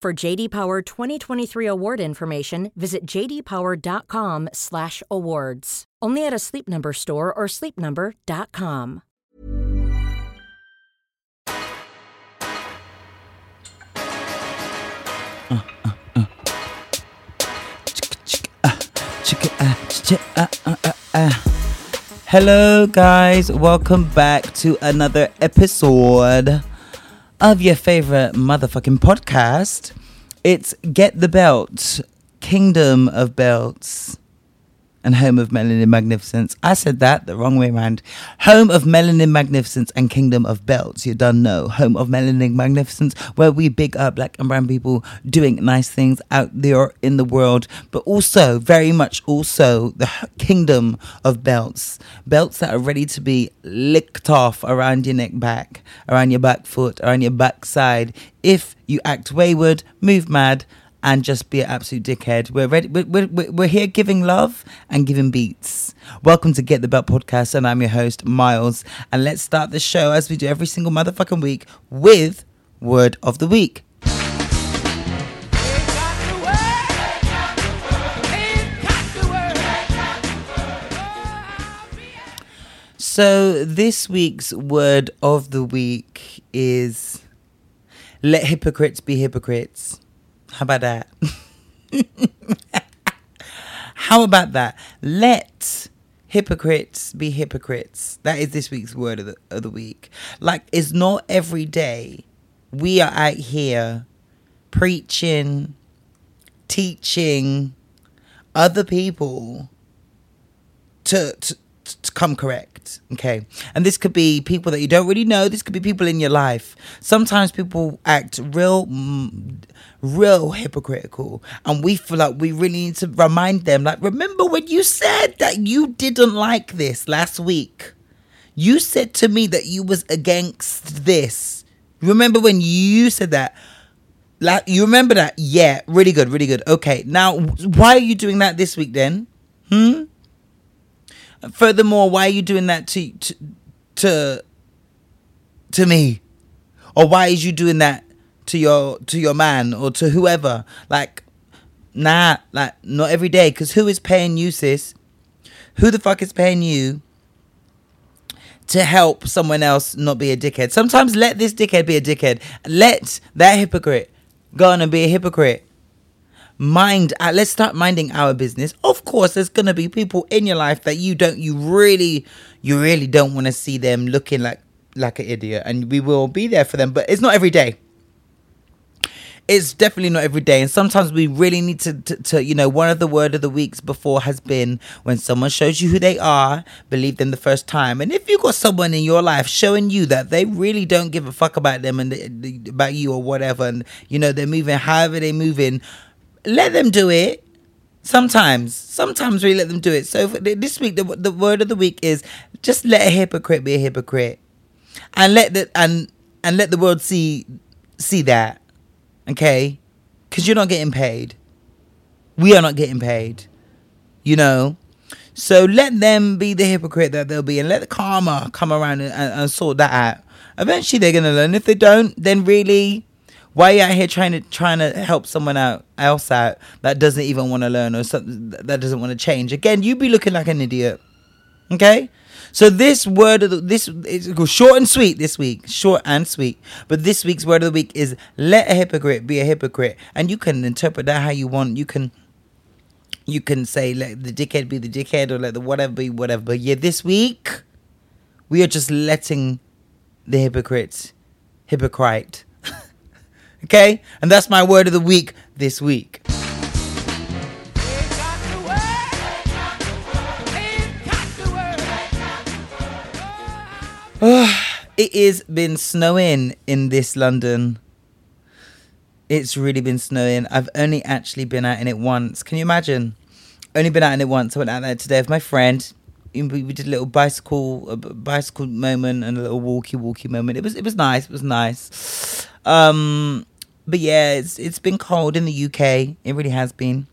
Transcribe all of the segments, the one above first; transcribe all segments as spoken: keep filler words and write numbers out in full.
For J D Power twenty twenty-three award information, visit j d power dot com slash awards. Only at a Sleep Number store or sleep number dot com. Uh, uh, uh. Hello, guys. Welcome back to another episode of your favorite motherfucking podcast. It's Get the Belt, Kingdom of Belts, and Home of Melanin Magnificence. I said that the wrong way around. Home of Melanin Magnificence and Kingdom of Belts. You done know. Home of Melanin Magnificence, where we big up black and brown people doing nice things out there in the world, but also very much also the Kingdom of Belts. Belts that are ready to be licked off around your neck back, around your back foot, around your backside. If you act wayward, move mad, and just be an absolute dickhead. We're ready. We're, we're, we're here giving love and giving beats. Welcome to Get the Belt Podcast, and I'm your host, Miles. And let's start the show as we do every single motherfucking week with Word of the Week. So this week's Word of the Week is let hypocrites be hypocrites. How about that? How about that? Let hypocrites be hypocrites. That is this week's word of the, of the week. Like, it's not every day we are out here preaching, teaching other people to, to, to come correct. Okay. And this could be people that you don't really know. This could be people in your life. Sometimes people act real... Mm, real hypocritical, and we feel like we really need to remind them, like, remember when you said that you didn't like this last week? You said to me that you was against this. Remember when you said that? Like, you remember that? Yeah, really good, really good. Okay, now why are you doing that this week then? Hmm. Furthermore, why are you doing that to to to, to me? Or why is you doing that to your to your man or to whoever? Like, nah, like, not every day. Because who is paying you, sis? Who the fuck is paying you to help someone else not be a dickhead? Sometimes let this dickhead be a dickhead. Let that hypocrite go on and be a hypocrite. Mind, uh, let's start minding our business. Of course, there's going to be people in your life that you don't, you really, you really don't want to see them looking like, like an idiot. And we will be there for them. But it's not every day. It's definitely not every day. And sometimes we really need to, to, to, you know, one of the word of the weeks before has been when someone shows you who they are, believe them the first time. And if you got someone in your life showing you that they really don't give a fuck about them and they, they, about you or whatever, and, you know, they're moving however they're moving, let them do it. Sometimes, sometimes we let them do it. So for this week, the, the word of the week is just let a hypocrite be a hypocrite, and let the, and, and let the world see, see that. Okay, because you're not getting paid. We are not getting paid, you know. So let them be the hypocrite that they'll be, and let the karma come around and, and, and sort that out. Eventually, they're gonna learn. If they don't, then really, why are you out here trying to trying to help someone out else out that doesn't even want to learn or something that doesn't want to change? Again, you be looking like an idiot. Okay, So this word of the, this is short and sweet this week, short and sweet. But this week's word of the week is let a hypocrite be a hypocrite, and you can interpret that how you want. You can, you can say let the dickhead be the dickhead, or let the whatever be whatever. But yeah, this week we are just letting the hypocrites hypocrite. Okay, and that's my word of the week this week. It has been snowing in this London. It's really been snowing. I've only actually been out in it once. Can you imagine? Only been out in it once. I went out there today with my friend. We did a little bicycle, a bicycle moment and a little walkie walkie moment. It was it was nice. It was nice. Um, but yeah, it's it's been cold in the U K. It really has been.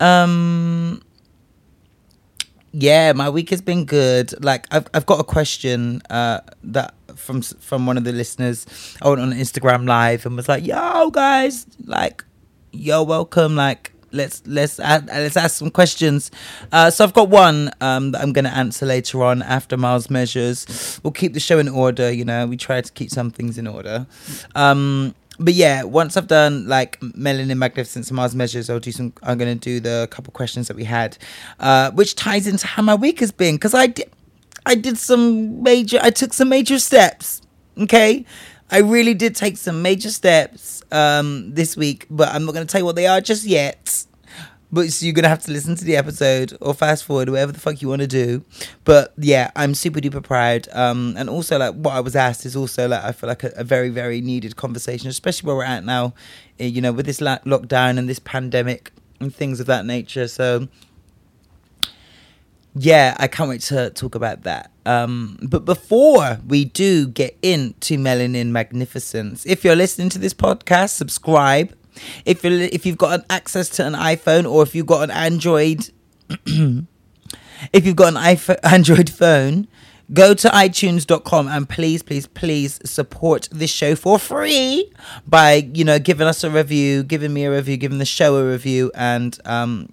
Um, yeah, my week has been good. Like I've I've got a question uh, that. from from one of the listeners. I went on Instagram live and was like, yo guys, like, you're welcome, like let's let's add, let's ask some questions. Uh so I've got one um that I'm gonna answer later on after Miles measures. We'll keep the show in order, you know, we try to keep some things in order. Um but yeah, once I've done like Melanin Magnificence and Miles measures, I'll do some I'm gonna do the couple questions that we had, uh which ties into how my week has been, because I did I did some major, I took some major steps, okay? I really did take some major steps um, this week, but I'm not going to tell you what they are just yet. But so you're going to have to listen to the episode or fast forward, whatever the fuck you want to do. But yeah, I'm super duper proud. Um, and also like what I was asked is also like, I feel like a, a very, very needed conversation, especially where we're at now, you know, with this la- lockdown and this pandemic and things of that nature. So yeah, I can't wait to talk about that. Um, but before we do get into Melanin Magnificence, if you're listening to this podcast, subscribe. If you're, if you've got an access to an iPhone, or if you've got an Android, if you've got an iPhone, Android phone, go to i tunes dot com and please, please, please support this show for free by, you know, giving us a review, giving me a review, giving the show a review, and um.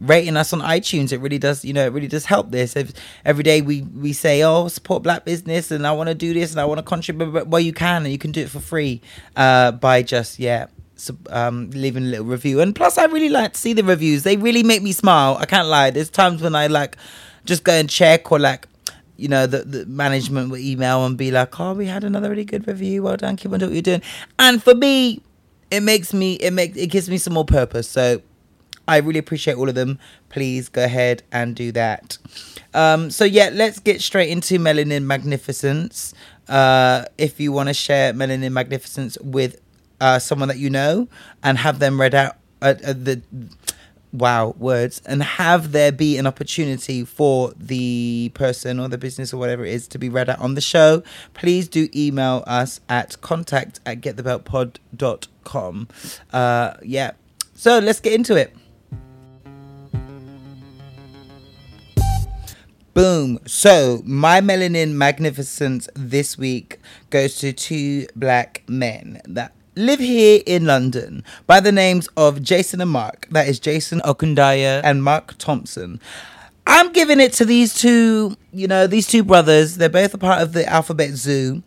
rating us on iTunes. It really does, you know, it really does help this. If every day we we say, oh, support black business and I want to do this and I want to contribute, well, you can, and you can do it for free uh by just yeah sub- um leaving a little review. And plus I really like to see the reviews. They really make me smile, I can't lie. There's times when I like just go and check, or like, you know, the, the management will email and be like, oh, we had another really good review, well done, keep on doing what you're doing. And for me, it makes me it makes it gives me some more purpose. So I really appreciate all of them. Please go ahead and do that. Um, so yeah, let's get straight into Melanin Magnificence. Uh, if you want to share Melanin Magnificence with uh, someone that you know and have them read out uh, uh, the wow words, and have there be an opportunity for the person or the business or whatever it is to be read out on the show, please do email us at contact at get the belt pod dot com. Uh, yeah. So let's get into it. Boom. So my Melanin Magnificence this week goes to two black men that live here in London by the names of Jason and Mark. That is Jason Okundaya and Mark Thompson. I'm giving it to these two, you know, these two brothers. They're both a part of the Alphabet Zoo.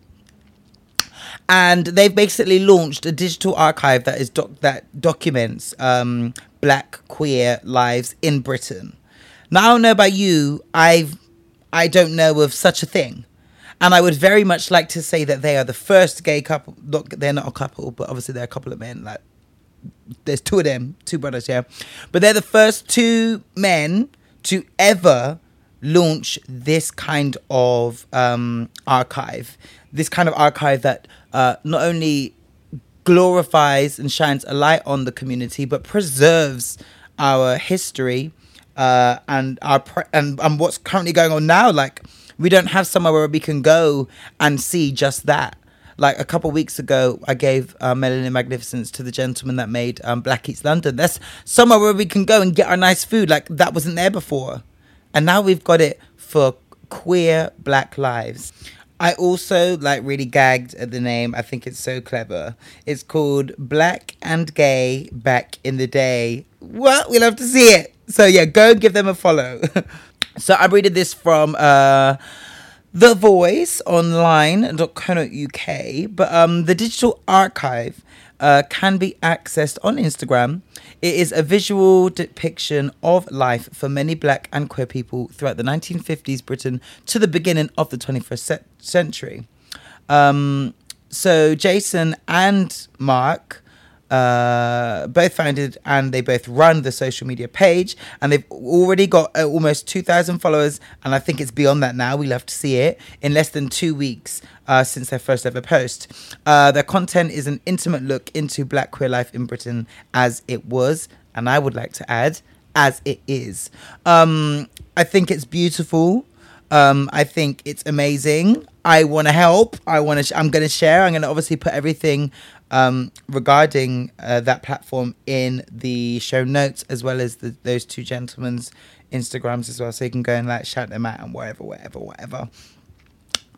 And they've basically launched a digital archive that is doc- that documents um, black queer lives in Britain. Now, I don't know about you, I've, I don't know of such a thing. And I would very much like to say that they are the first gay couple. Look, they're not a couple, but obviously they're a couple of men. Like, there's two of them, two brothers, yeah. But they're the first two men to ever launch this kind of um, archive. This kind of archive that uh, not only glorifies and shines a light on the community, but preserves our history Uh, and our pre- and and what's currently going on now. Like, we don't have somewhere where we can go and see just that. Like, a couple of weeks ago, I gave uh, Melanin Magnificence to the gentleman that made um, Black Eats London. That's somewhere where we can go and get our nice food. Like, that wasn't there before, and now we've got it for queer black lives. I also like really gagged at the name. I think it's so clever. It's called Black and Gay Back in the Day. What? We love to see it. So yeah, go give them a follow. So I read this from uh, The Voice online dot co dot uk, but um, the digital archive uh, can be accessed on Instagram. It is a visual depiction of life for many black and queer people throughout the nineteen fifties Britain to the beginning of the twenty-first century. Um, so Jason and Mark... Uh, both founded and they both run the social media page, and they've already got uh, almost two thousand followers, and I think it's beyond that now. We'll have to see it in less than two weeks uh, since their first ever post. Uh, their content is an intimate look into black queer life in Britain as it was, and I would like to add, as it is. Um, I think it's beautiful. Um, I think it's amazing. I want to help. I want to. Sh- I'm going to share. I'm going to obviously put everything um, regarding uh, that platform in the show notes, as well as the, those two gentlemen's Instagrams as well, so you can go and like shout them out and whatever, whatever, whatever.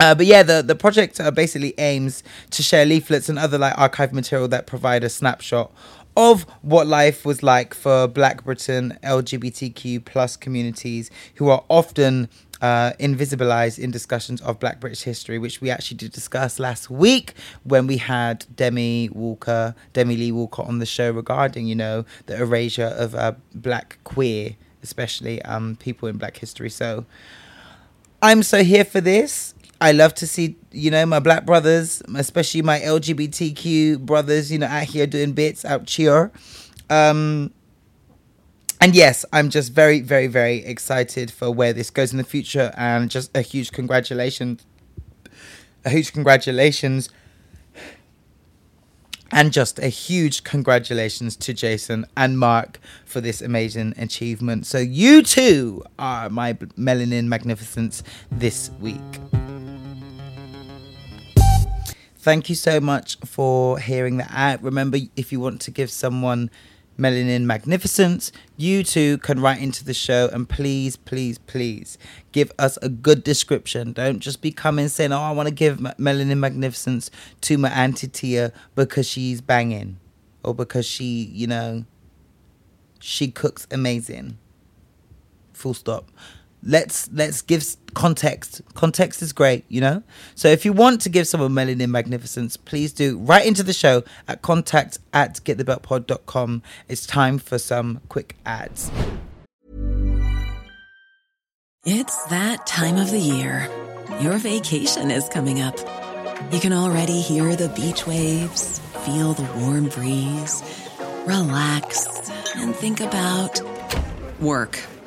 Uh, but yeah, the the project uh, basically aims to share leaflets and other like archive material that provide a snapshot of what life was like for Black Britain L G B T Q plus communities who are often uh, invisibilized in discussions of Black British history, which we actually did discuss last week when we had Demi Walker, Demi Lee Walker on the show regarding, you know, the erasure of uh, Black queer, especially um, people in Black history. So I'm so here for this. I love to see, you know, my Black brothers, especially my L G B T Q brothers, you know, out here doing bits, out cheer. Um, and yes, I'm just very, very, very excited for where this goes in the future. And just a huge congratulations. A huge congratulations. And just a huge congratulations to Jason and Mark for this amazing achievement. So you too are my melanin magnificence this week. Thank you so much for hearing that out. Remember, if you want to give someone melanin magnificence, you too can write into the show, and please, please, please give us a good description. Don't just be coming saying, oh, I want to give melanin magnificence to my auntie Tia because she's banging, or because she, you know, she cooks amazing. Full stop. Let's let's give context. Context is great, you know? So if you want to give someone melanin magnificence, please do write into the show at contact at get the belt pod dot com. It's time for some quick ads. It's that time of the year. Your vacation is coming up. You can already hear the beach waves, feel the warm breeze, relax, and think about work.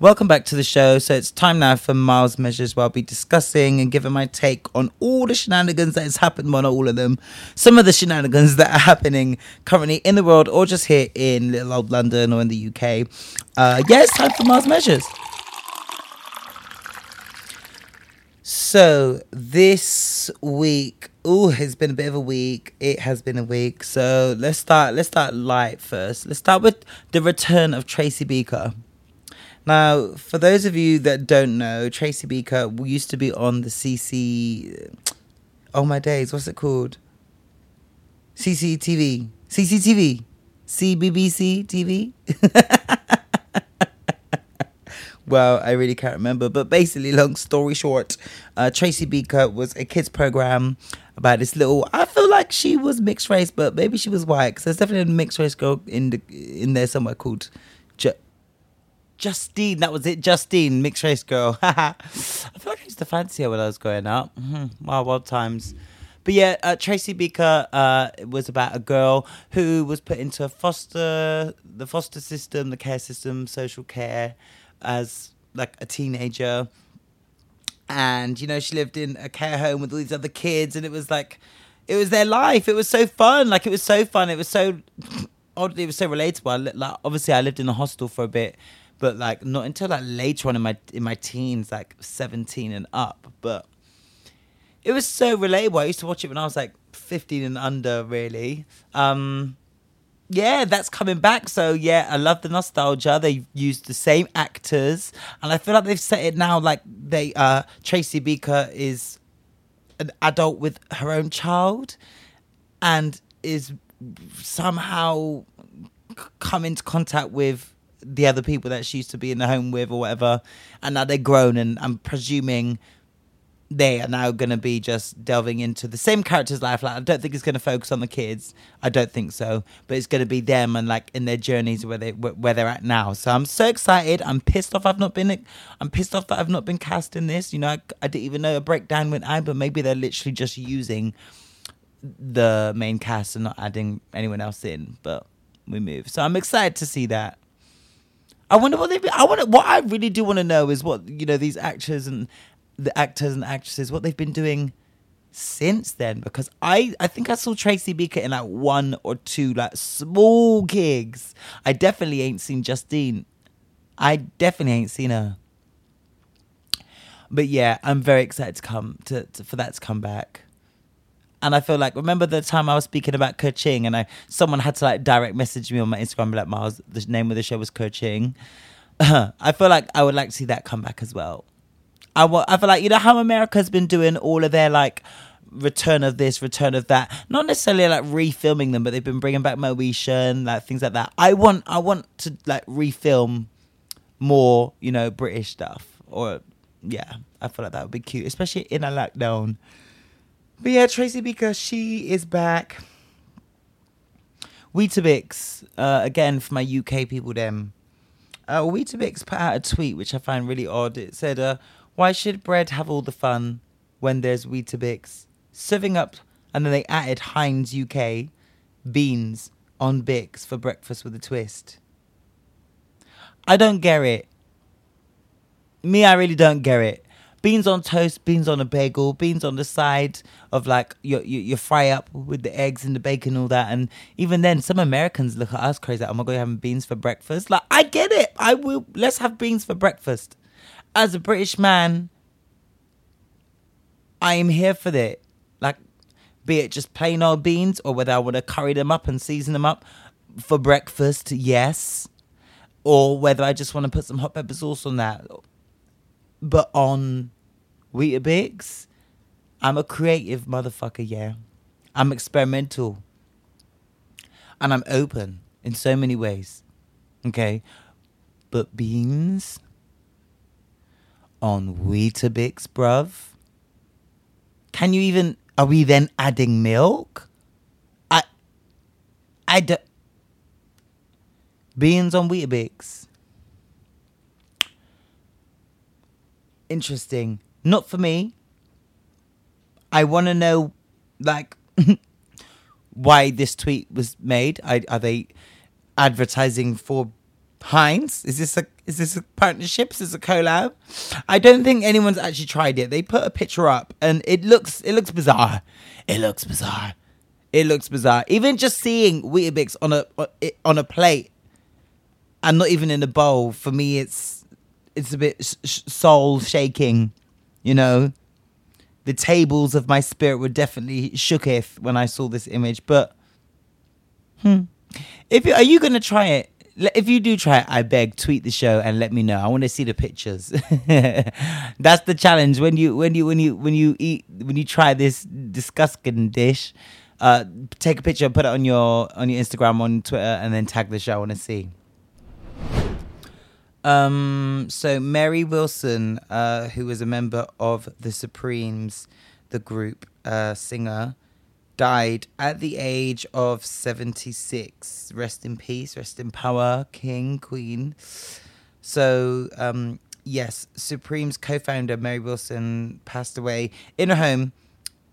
Welcome back to the show. So it's time now for Miles Measures, where I'll be discussing and giving my take on all the shenanigans that has happened. Well, not all of them. Some of the shenanigans that are happening currently in the world, or just here in little old London or in the U K. Uh, yeah, it's time for Miles Measures. So this week, oh, it's been a bit of a week. It has been a week. So let's start. Let's start light first. Let's start with the return of Tracy Beaker. Now, for those of you that don't know, Tracy Beaker used to be on the C C... Oh, my days. What's it called? C C T V. C C T V. C B B C T V. Well, I really can't remember. But basically, long story short, uh, Tracy Beaker was a kids program about this little... I feel like she was mixed race, but maybe she was white. Because there's definitely a mixed race girl in the in there somewhere called... J- Justine, that was it, Justine, mixed race girl. I feel like I used to fancy her when I was growing up. Mm-hmm. Wow, wild times. But yeah, uh, Tracy Beaker uh, was about a girl who was put into a foster, the foster system, the care system, social care, as like a teenager. And, you know, she lived in a care home with all these other kids, and it was like, it was their life. It was so fun. Like, it was so fun. It was so, oddly, it was so relatable. Like, obviously, I lived in a hostel for a bit, but like not until like later on in my in my teens, like seventeen and up. But it was so relatable. I used to watch it when I was like fifteen and under, really. Um, yeah, that's coming back. So, yeah, I love the nostalgia. They used the same actors. And I feel like they've set it now like they uh, Tracy Beaker is an adult with her own child and is somehow c- come into contact with the other people that she used to be in the home with or whatever. And now they're grown, and I'm presuming they are now going to be just delving into the same character's life. Like, I don't think it's going to focus on the kids. I don't think so. But it's going to be them and like in their journeys where they where they're at now. So I'm so excited. I'm pissed off I've not been. I'm pissed off that I've not been cast in this. You know, I, I didn't even know a breakdown went out. But maybe they're literally just using the main cast and not adding anyone else in. But we move. So I'm excited to see that. I wonder what they. I want. What I really do want to know is what, you know, these actors and. the actors and actresses, what they've been doing since then, because I, I think I saw Tracy Beaker in like one or two like small gigs. I definitely ain't seen Justine. I definitely ain't seen her. But yeah, I'm very excited to come to, to for that to come back. And I feel like, remember the time I was speaking about Coaching, and I someone had to like direct message me on my Instagram, like, Miles, the name of the show was Coaching. I feel like I would like to see that come back as well. I, want, I feel like, you know how America's been doing all of their like return of this, return of that, not necessarily like refilming them, but they've been bringing back Moesha and like things like that. I want I want to like refilm more, you know, British stuff, or yeah, I feel like that would be cute, especially in a lockdown. But yeah, Tracy Beaker, she is back. Weetabix, uh, again for my U K people, them. Uh, Weetabix put out a tweet which I find really odd. It said, uh, why should bread have all the fun when there's Weetabix? Serving up, and then they added Heinz U K beans on Bix for breakfast with a twist. I don't get it. Me, I really don't get it. Beans on toast, beans on a bagel, beans on the side of like your your, your fry up with the eggs and the bacon and all that. And even then, some Americans look at us crazy. Like, oh my God, you're having beans for breakfast? Like, I get it. I will. Let's have beans for breakfast. As a British man, I am here for that. Like, be it just plain old beans or whether I want to curry them up and season them up for breakfast, yes. Or whether I just want to put some hot pepper sauce on that. But on Weetabix, I'm a creative motherfucker, yeah. I'm experimental. And I'm open in so many ways, okay? But beans on Weetabix, bruv. Can you even... Are we then adding milk? I... I do... Beans on Weetabix. Interesting. Not for me. I want to know, like, why this tweet was made. I, are they advertising for Heinz? Is this a Is this a partnership? Is this a collab? I don't think anyone's actually tried it. They put a picture up and it looks it looks bizarre. It looks bizarre. It looks bizarre. Even just seeing Weetabix on a on a plate and not even in a bowl, for me, it's it's a bit soul shaking. You know, the tables of my spirit were definitely shooketh when I saw this image. But hmm, if you, are you gonna try it? If you do try it, I beg, tweet the show and let me know. I want to see the pictures. That's the challenge. When you when you when you when you eat when you try this disgusting dish, uh, take a picture, put it on your on your Instagram, on Twitter, and then tag the show. I want to see. Um. So Mary Wilson, uh, who was a member of the Supremes, the group, uh, singer, died at the age of seventy-six. Rest in peace, rest in power, king, queen. So, um, yes, Supremes co-founder Mary Wilson passed away in her home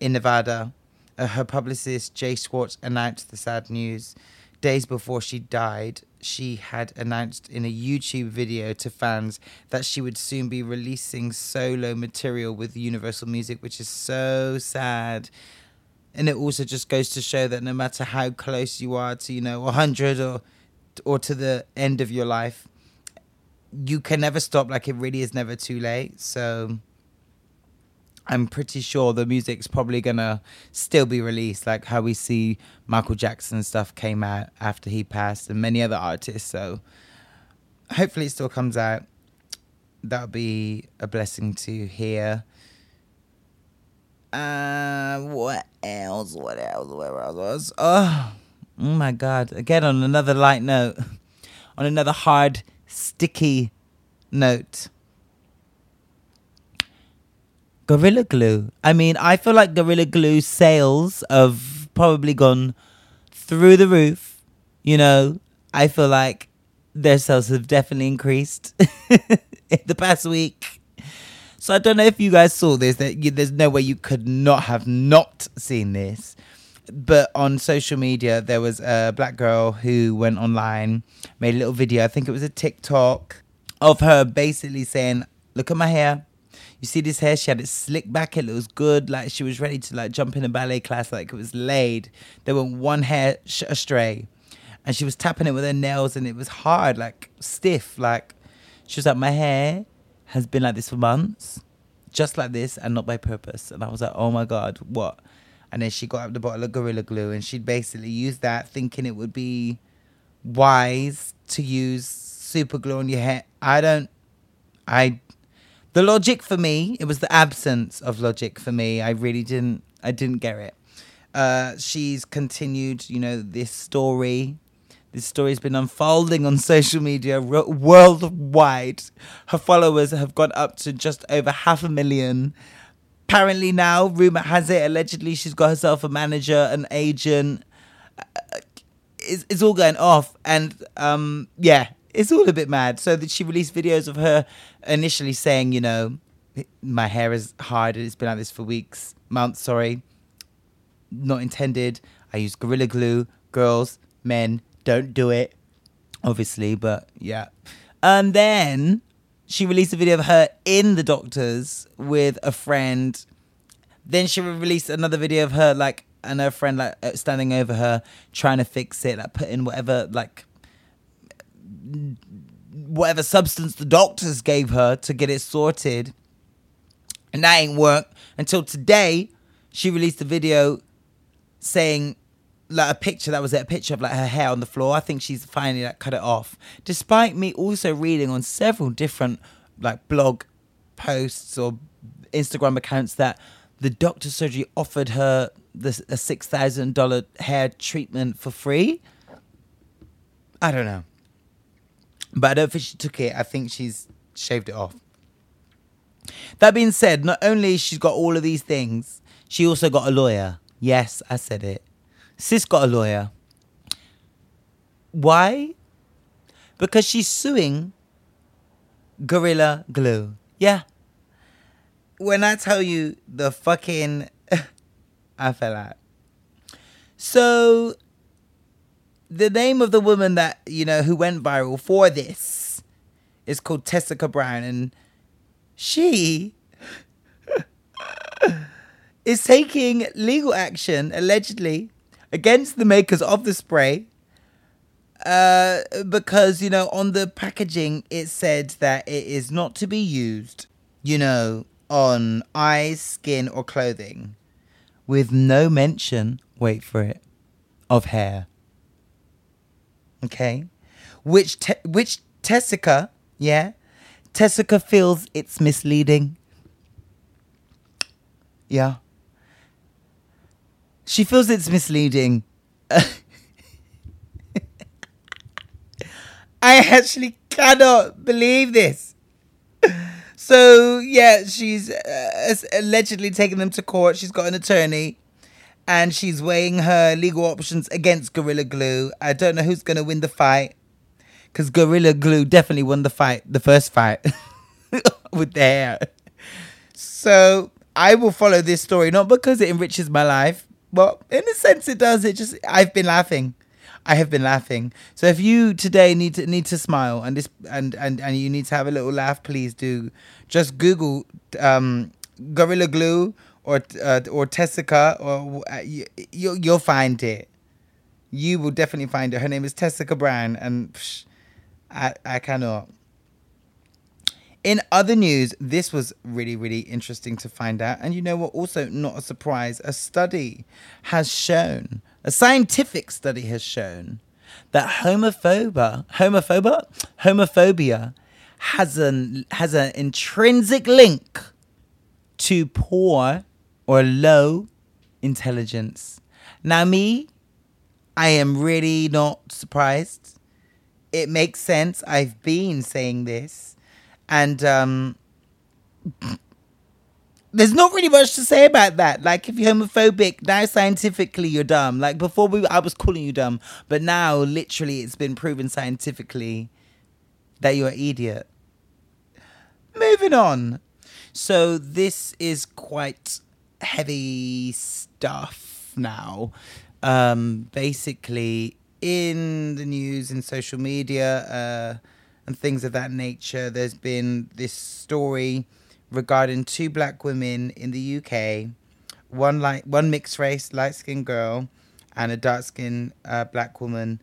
in Nevada. Uh, her publicist, Jay Schwartz, announced the sad news. Days before she died, she had announced in a YouTube video to fans that she would soon be releasing solo material with Universal Music, which is so sad. And it also just goes to show that no matter how close you are to, you know, one hundred or or to the end of your life, you can never stop. Like, it really is never too late. So I'm pretty sure the music's probably going to still be released, like how we see Michael Jackson stuff came out after he passed and many other artists. So hopefully it still comes out. That'll be a blessing to hear. Uh, what else? What else? What else? Oh, oh my God. Again, on another light note, on another hard, sticky note. Gorilla Glue. I mean, I feel like Gorilla Glue sales have probably gone through the roof. You know, I feel like their sales have definitely increased in the past week. So I don't know if you guys saw this. That you, there's no way you could not have not seen this. But on social media, there was a black girl who went online, made a little video. I think it was a TikTok of her basically saying, look at my hair. You see this hair? She had it slicked back. It was good. Like, she was ready to like jump in a ballet class. Like, it was laid. There went one hair sh- astray. And she was tapping it with her nails. And it was hard, like stiff. Like, she was like, my hair has been like this for months, just like this, and not by purpose. And I was like, oh my God, what? And then she got up the bottle of Gorilla Glue and she basically used that, thinking it would be wise to use super glue on your hair. I don't, I, the logic for me, it was the absence of logic for me. I really didn't, I didn't get it. Uh, she's continued, you know, this story. This story's been unfolding on social media ro- worldwide. Her followers have gone up to just over half a million. Apparently now, rumor has it, allegedly she's got herself a manager, an agent. It's, it's all going off. And um, yeah, it's all a bit mad. So that she released videos of her initially saying, you know, my hair is hard and it's been like this for weeks, months, sorry. Not intended. I use Gorilla Glue. Girls, men, don't do it, obviously, but yeah. And then she released a video of her in the doctors with a friend. Then she released another video of her, like, and her friend, like, standing over her, trying to fix it, like, putting whatever, like, whatever substance the doctors gave her to get it sorted. And that ain't work. Until today, she released a video saying, like a picture, that was it, a picture of like her hair on the floor. I think she's finally like cut it off. Despite me also reading on several different like blog posts or Instagram accounts that the doctor's surgery offered her this, a six thousand dollars hair treatment for free. I don't know. But I don't think she took it. I think she's shaved it off. That being said, not only she's got all of these things, she also got a lawyer. Yes, I said it. Sis got a lawyer. Why? Because she's suing Gorilla Glue. Yeah. When I tell you the fucking... I fell out. So, the name of the woman that, you know, who went viral for this is called Tessica Brown. And she... is taking legal action, allegedly, against the makers of the spray, uh, because, you know, on the packaging, it said that it is not to be used, you know, on eyes, skin, or clothing, with no mention, wait for it, of hair. Okay? Which, te- which Tessica, yeah? Tessica feels it's misleading. Yeah. She feels it's misleading. I actually cannot believe this. So, yeah, she's uh, allegedly taken them to court. She's got an attorney. And she's weighing her legal options against Gorilla Glue. I don't know who's going to win the fight. because Gorilla Glue definitely won the fight, the first fight with the hair. So I will follow this story, not because it enriches my life, but in a sense it does. It just, I've been laughing. I have been laughing. So if you today need to need to smile and this and, and, and you need to have a little laugh, please do. Just Google um, Gorilla Glue or uh, or Tessica, or uh, you, you you'll find it. You will definitely find it. Her name is Tessica Brown, and psh, I I cannot. In other news, this was really, really interesting to find out. And you know what? Also, not a surprise. A study has shown, a scientific study has shown that homophobia, homophobia, homophobia has an has an intrinsic link to poor or low intelligence. Now, me, I am really not surprised. It makes sense. I've been saying this. And um, there's not really much to say about that. Like, if you're homophobic, now scientifically you're dumb. Like, before we, I was calling you dumb. But now, literally, it's been proven scientifically that you're an idiot. Moving on. So, this is quite heavy stuff now. Um, basically, in the news, in social media, uh... and things of that nature, there's been this story regarding two black women in the U K, one light, one mixed race, light-skinned girl and a dark-skinned uh, black woman,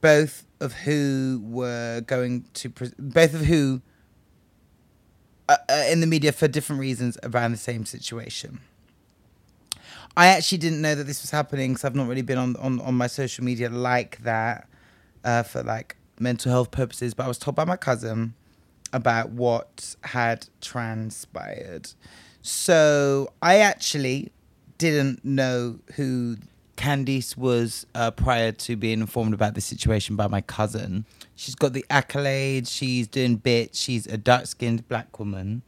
both of who were going to, pre- both of who are, are in the media for different reasons around the same situation. I actually didn't know that this was happening, because I've not really been on, on, on my social media like that uh, for like, mental health purposes, but I was told by my cousin about what had transpired. So I actually didn't know who Candice was uh, prior to being informed about this situation by my cousin. She's got the accolades, she's doing bits, she's a dark-skinned black woman.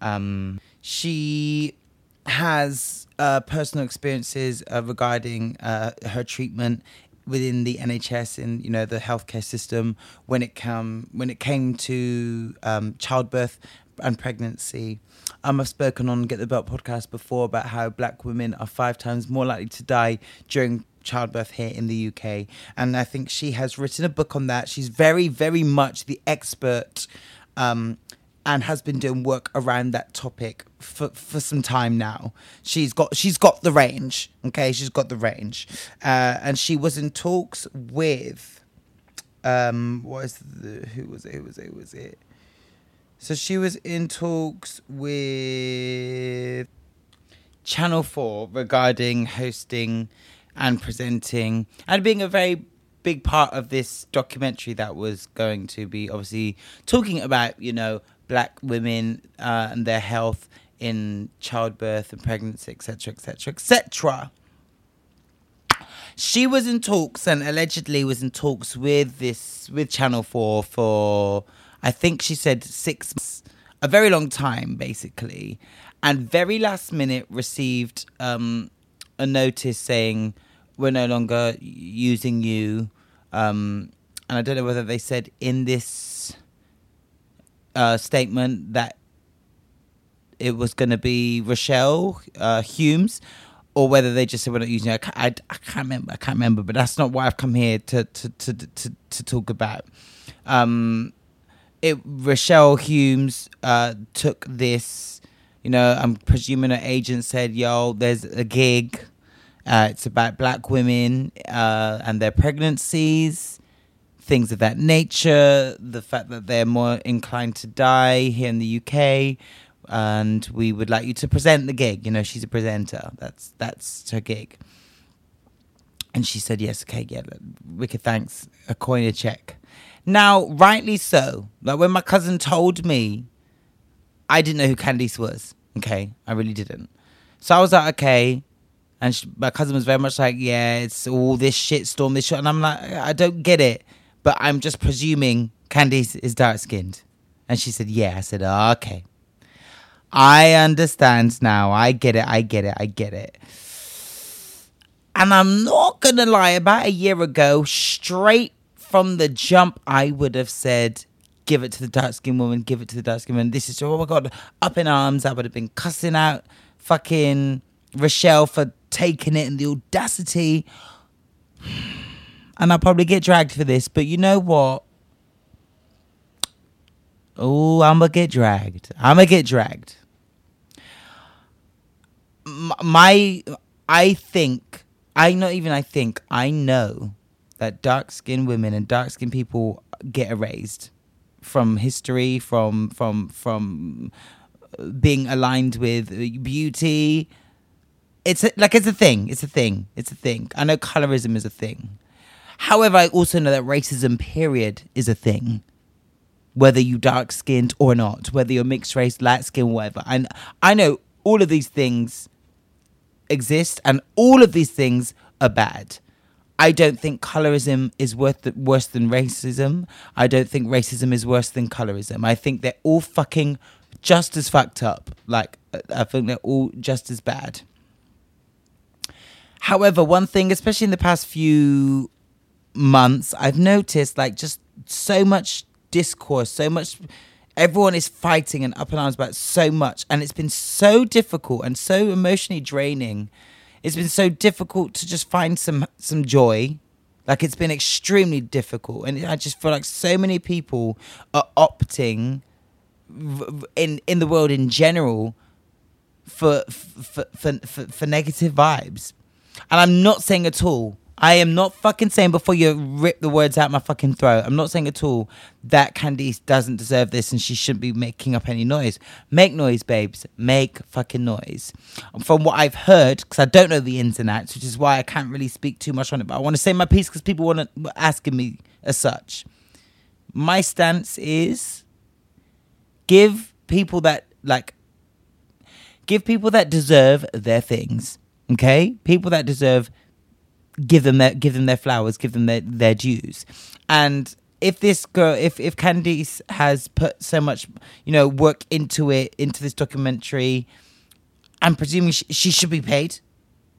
Um, she has uh, personal experiences uh, regarding uh, her treatment within the N H S, and you know, the healthcare system, when it come when it came to um, childbirth and pregnancy. Um, I've spoken on Get the Belt podcast before about how black women are five times more likely to die during childbirth here in the U K, and I think she has written a book on that. She's very, very much the expert, um, and has been doing work around that topic for, for some time now. She's got she's got the range, okay? She's got the range. Uh, and she was in talks with, um, what is the, who was it, who was it, who was it? So she was in talks with Channel four regarding hosting and presenting and being a very big part of this documentary that was going to be obviously talking about, you know, black women uh, and their health in childbirth and pregnancy, et cetera, et cetera, et cetera. She was in talks and allegedly was in talks with this with Channel four for, I think she said six months, a very long time basically, and very last minute received um, a notice saying we're no longer using you, um, and I don't know whether they said in this Uh, statement that it was going to be Rochelle uh, Humes, or whether they just said we're not using her. I, I, I can't remember. I can't remember. But that's not why I've come here to to to to, to talk about. Um, it Rochelle Humes uh, took this. You know, I'm presuming her agent said, "Yo, there's a gig. Uh, it's about black women uh, and their pregnancies." Things of that nature, the fact that they're more inclined to die here in the U K, and we would like you to present the gig. You know, she's a presenter. That's that's her gig. And she said, yes, okay, yeah, wicked thanks, a coin, a check. Now, rightly so. Like, when my cousin told me, I didn't know who Candice was, okay? I really didn't. So I was like, okay. And she, my cousin was very much like, yeah, it's all this shit storm, this shit. And I'm like, I don't get it. But I'm just presuming Candice is dark-skinned. And she said, yeah. I said, oh, okay. I understand now. I get it. I get it. I get it. And I'm not going to lie. About a year ago, straight from the jump, I would have said, give it to the dark-skinned woman, give it to the dark-skinned woman. This is, oh my God, up in arms. I would have been cussing out fucking Rochelle for taking it and the audacity. And I'll probably get dragged for this, but you know what? Oh, I'm going to get dragged. I'm going to get dragged. My, I think, I not even I think, I know that dark-skinned women and dark-skinned people get erased from history, from from from being aligned with beauty. It's a, like, it's a thing. It's a thing. It's a thing. I know colorism is a thing. However, I also know that racism, period, is a thing. Whether you dark-skinned or not, whether you're mixed race, light-skinned, whatever. And I know all of these things exist and all of these things are bad. I don't think colorism is worth the, worse than racism. I don't think racism is worse than colorism. I think they're all fucking just as fucked up. Like, I think they're all just as bad. However, one thing, especially in the past few months, I've noticed, like, just so much discourse, so much... Everyone is fighting and up in arms about so much. And it's been so difficult and so emotionally draining. It's been so difficult to just find some some joy. Like, it's been extremely difficult. And I just feel like so many people are opting in in the world in general for for for, for, for negative vibes. And I'm not saying at all. I am not fucking saying, before you rip the words out my fucking throat, I'm not saying at all that Candice doesn't deserve this and she shouldn't be making up any noise. Make noise, babes. Make fucking noise. From what I've heard, because I don't know the ins and outs, which is why I can't really speak too much on it, but I want to say my piece because people were asking me as such. My stance is give people that, like, give people that deserve their things, okay? People that deserve Give them their give them their flowers, give them their, their dues. And if this girl, if, if Candice has put so much, you know, work into it, into this documentary, I'm presuming she, she should be paid.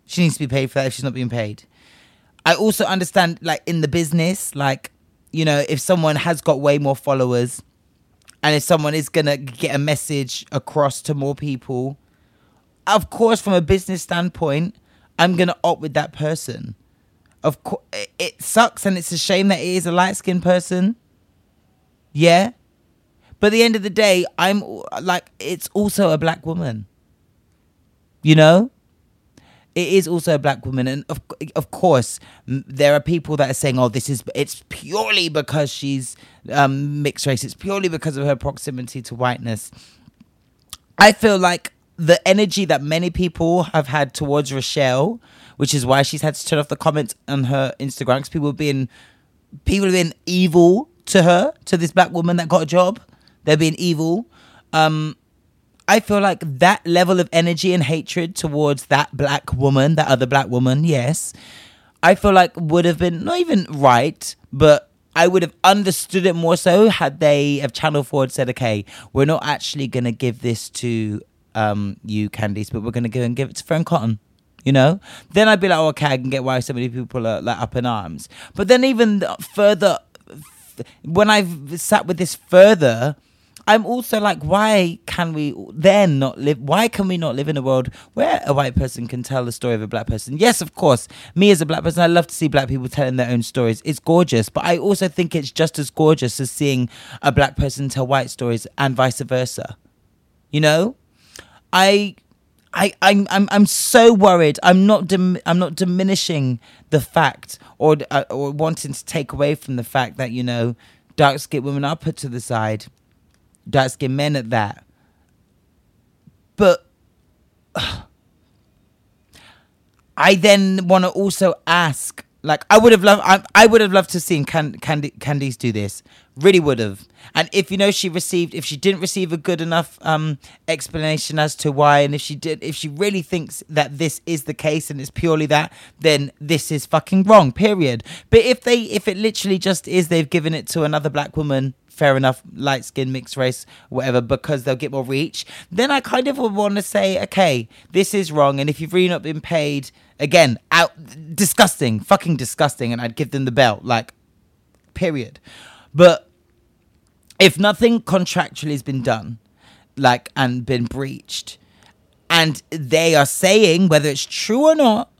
She needs to be paid for that if she's not being paid. I also understand, like, in the business, like, you know, if someone has got way more followers and if someone is going to get a message across to more people, of course, from a business standpoint, I'm going to opt with that person. Of course, it sucks and it's a shame that it is a light-skinned person. Yeah. But at the end of the day, I'm like, it's also a black woman. You know? It is also a black woman. And of, of course, there are people that are saying, oh, this is, it's purely because she's um, mixed race. It's purely because of her proximity to whiteness. I feel like the energy that many people have had towards Rochelle, which is why she's had to turn off the comments on her Instagram, because people have been, people have been evil to her, to this black woman that got a job. They're being evil. Um, I feel like that level of energy and hatred towards that black woman, that other black woman, yes, I feel like would have been not even right, but I would have understood it more so had they, if Channel four had said, okay, we're not actually going to give this to Um, you, Candice, but we're going to go and give it to Fern Cotton, you know? Then I'd be like, oh, okay, I can get why so many people are, like, up in arms. But then even further, when I've sat with this further, I'm also like, why can we then not live, why can we not live in a world where a white person can tell the story of a black person? Yes, of course, me as a black person, I love to see black people telling their own stories. It's gorgeous, but I also think it's just as gorgeous as seeing a black person tell white stories and vice versa, you know? I, I, I'm, I'm, I'm so worried. I'm not, dim, I'm not diminishing the fact, or, uh, or wanting to take away from the fact that, you know, dark-skinned women are put to the side, dark-skinned men at that. But uh, I then want to also ask, like, I would have loved, I, I would have loved to seen Can, Candy, Candice do this. Really would have. And if, you know, she received, if she didn't receive a good enough um, explanation as to why, and if she did, if she really thinks that this is the case and it's purely that, then this is fucking wrong, period. But if they, if it literally just is they've given it to another black woman, fair enough, light skin, mixed race, whatever, because they'll get more reach, then I kind of would want to say, okay, this is wrong. And if you've really not been paid, again, out, disgusting, fucking disgusting. And I'd give them the belt, like, period. But if nothing contractually has been done, like, and been breached, and they are saying, whether it's true or not,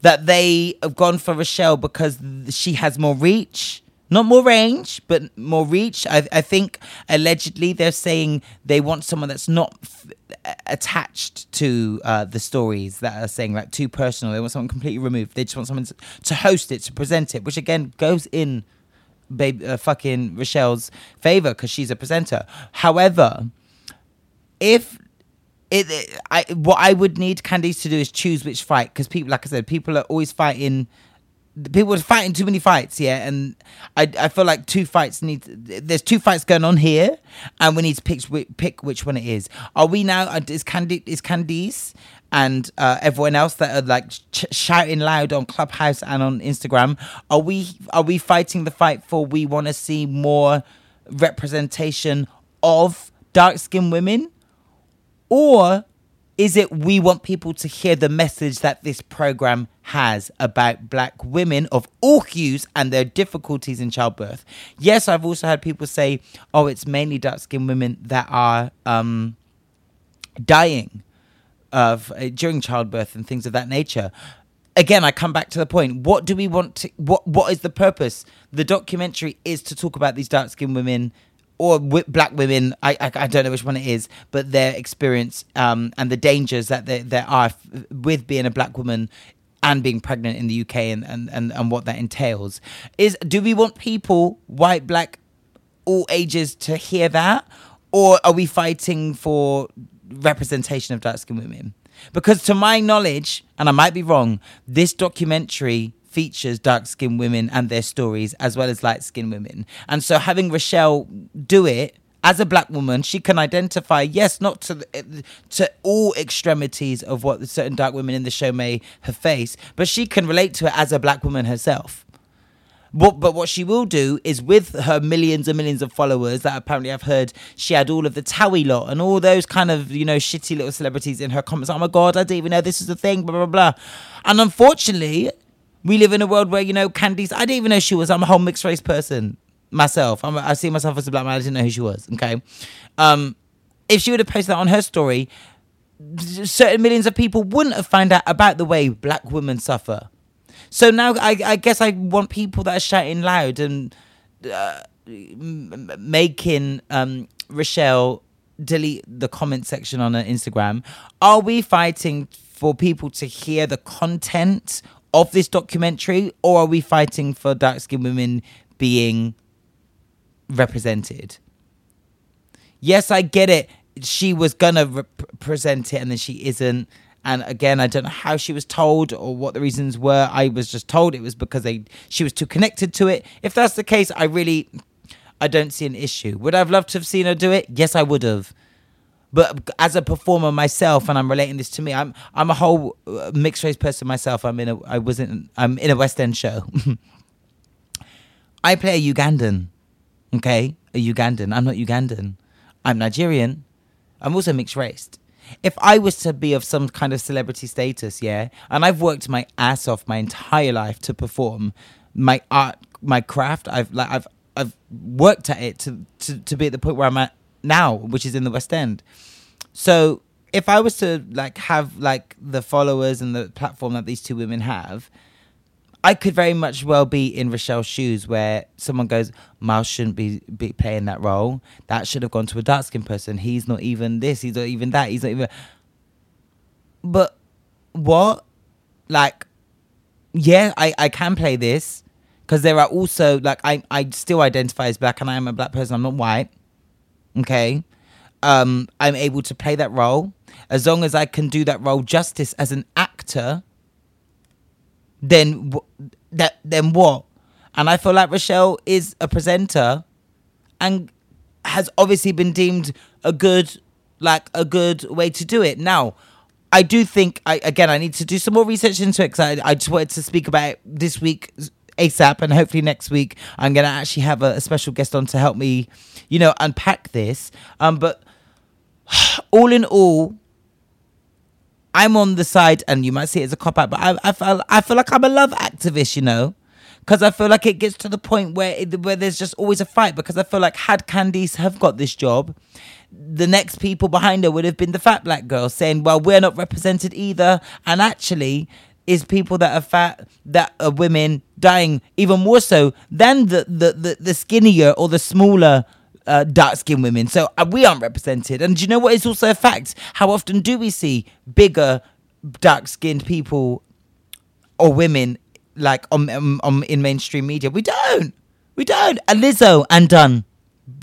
that they have gone for Rochelle because she has more reach, not more range, but more reach. I, I think allegedly they're saying they want someone that's not f- attached to uh, the stories that are saying, like, too personal. They want someone completely removed. They just want someone to, to host it, to present it, which again goes in babe, uh, fucking Rochelle's favor because she's a presenter. However, if... It, it, I what I would need Candice to do is choose which fight, because people, like I said, people are always fighting. People are fighting too many fights, yeah. And I, I feel like two fights need. There's two fights going on here, and we need to pick pick which one it is. Are we now? Is Candice is Candice and uh, everyone else that are like ch- shouting loud on Clubhouse and on Instagram? Are we are we fighting the fight for we want to see more representation of dark-skinned women? Or is it we want people to hear the message that this program has about black women of all hues and their difficulties in childbirth? Yes, I've also had people say, oh, it's mainly dark-skinned women that are um, dying of uh, during childbirth and things of that nature. Again, I come back to the point. What do we want to... What What is the purpose? The documentary is to talk about these dark-skinned women or black women, I, I I don't know which one it is, but their experience um, and the dangers that there, there are f- with being a black woman and being pregnant in the U K and, and, and, and what that entails. Is do we want people, white, black, all ages, to hear that? Or are we fighting for representation of dark-skinned women? Because to my knowledge, and I might be wrong, this documentary features dark-skinned women and their stories as well as light-skinned women. And so having Rochelle do it as a black woman, she can identify, yes, not to the, to all extremities of what certain dark women in the show may have faced, but she can relate to it as a black woman herself. What, but what she will do is, with her millions and millions of followers that apparently I've heard she had all of the Towie lot and all those kind of, you know, shitty little celebrities in her comments, oh my God, I didn't even know this is a thing, blah, blah, blah. And unfortunately... we live in a world where, you know, Candice, I didn't even know she was. I'm a whole mixed race person myself. I'm, I see myself as a black man. I didn't know who she was. Okay. Um, if she would have posted that on her story, certain millions of people wouldn't have found out about the way black women suffer. So now I, I guess I want people that are shouting loud and uh, making um, Rochelle delete the comment section on her Instagram. Are we fighting for people to hear the content of this documentary, or are we fighting for dark-skinned women being represented? Yes, I get it. She was gonna rep- present it and then she isn't. And again, I don't know how she was told or what the reasons were. I was just told it was because they she was too connected to it. If that's the case, I really, I don't see an issue. Would I have loved to have seen her do it? Yes, I would have. But as a performer myself, and I'm relating this to me, I'm I'm a whole mixed race person myself. I'm in a I wasn't I'm in a West End show. I play a Ugandan, okay, a Ugandan. I'm not Ugandan. I'm Nigerian. I'm also mixed raced. If I was to be of some kind of celebrity status, yeah, and I've worked my ass off my entire life to perform my art, my craft. I've like I've I've worked at it to to, to be at the point where I'm at now, which is in the West End. So if I was to like have like the followers and the platform that these two women have, I could very much well be in Rochelle's shoes, where someone goes, Miles shouldn't be, be playing that role. That should have gone to a dark-skinned person. He's not even this. He's not even that. He's not even... But what? Like, yeah, I, I can play this, because there are also... like I, I still identify as black, and I am a black person. I'm not white. Okay, um, I'm able to play that role. As long as I can do that role justice as an actor, then w- that then what? And I feel like Rochelle is a presenter and has obviously been deemed a good, like a good way to do it. Now, I do think, I again, I need to do some more research into it, because I, I just wanted to speak about it this week ASAP, and hopefully next week I'm going to actually have a, a special guest on to help me, you know, unpack this. Um, but all in all, I'm on the side, and you might see it as a cop-out, but I, I, feel, I feel like I'm a love activist, you know, because I feel like it gets to the point where it, where there's just always a fight, because I feel like had Candice have got this job, the next people behind her would have been the fat black girls saying, well, we're not represented either. And actually, is people that are fat, that are women, dying even more so than the, the, the, the skinnier or the smaller Uh, dark-skinned women. So uh, we aren't represented. And do you know what is also a fact? How often do we see bigger dark-skinned people or women like on, on, on in mainstream media? We don't. We don't. A Lizzo and done.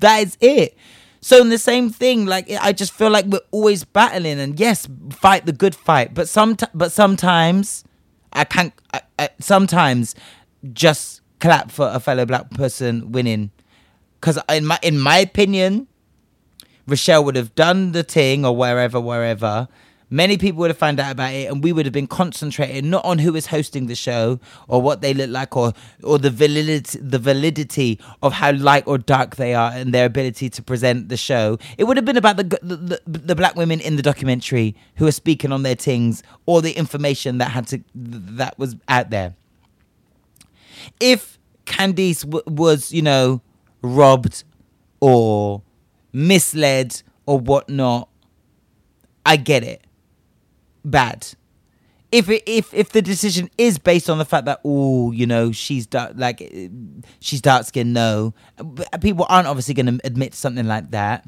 That is it. So in the same thing, like I just feel like we're always battling. And yes, fight the good fight. But some, but sometimes I can't. I, I, sometimes just clap for a fellow black person winning. Because in my in my opinion, Rochelle would have done the thing or wherever, wherever. Many people would have found out about it, and we would have been concentrating not on who is hosting the show or what they look like or or the validity the validity of how light or dark they are and their ability to present the show. It would have been about the the, the, the black women in the documentary who are speaking on their things or the information that had to that was out there. If Candice w- was, you know, robbed or misled or whatnot, I get it. Bad. If it, if if the decision is based on the fact that, oh, you know, she's dark, like she's dark skinned, no, people aren't obviously going to admit to something like that.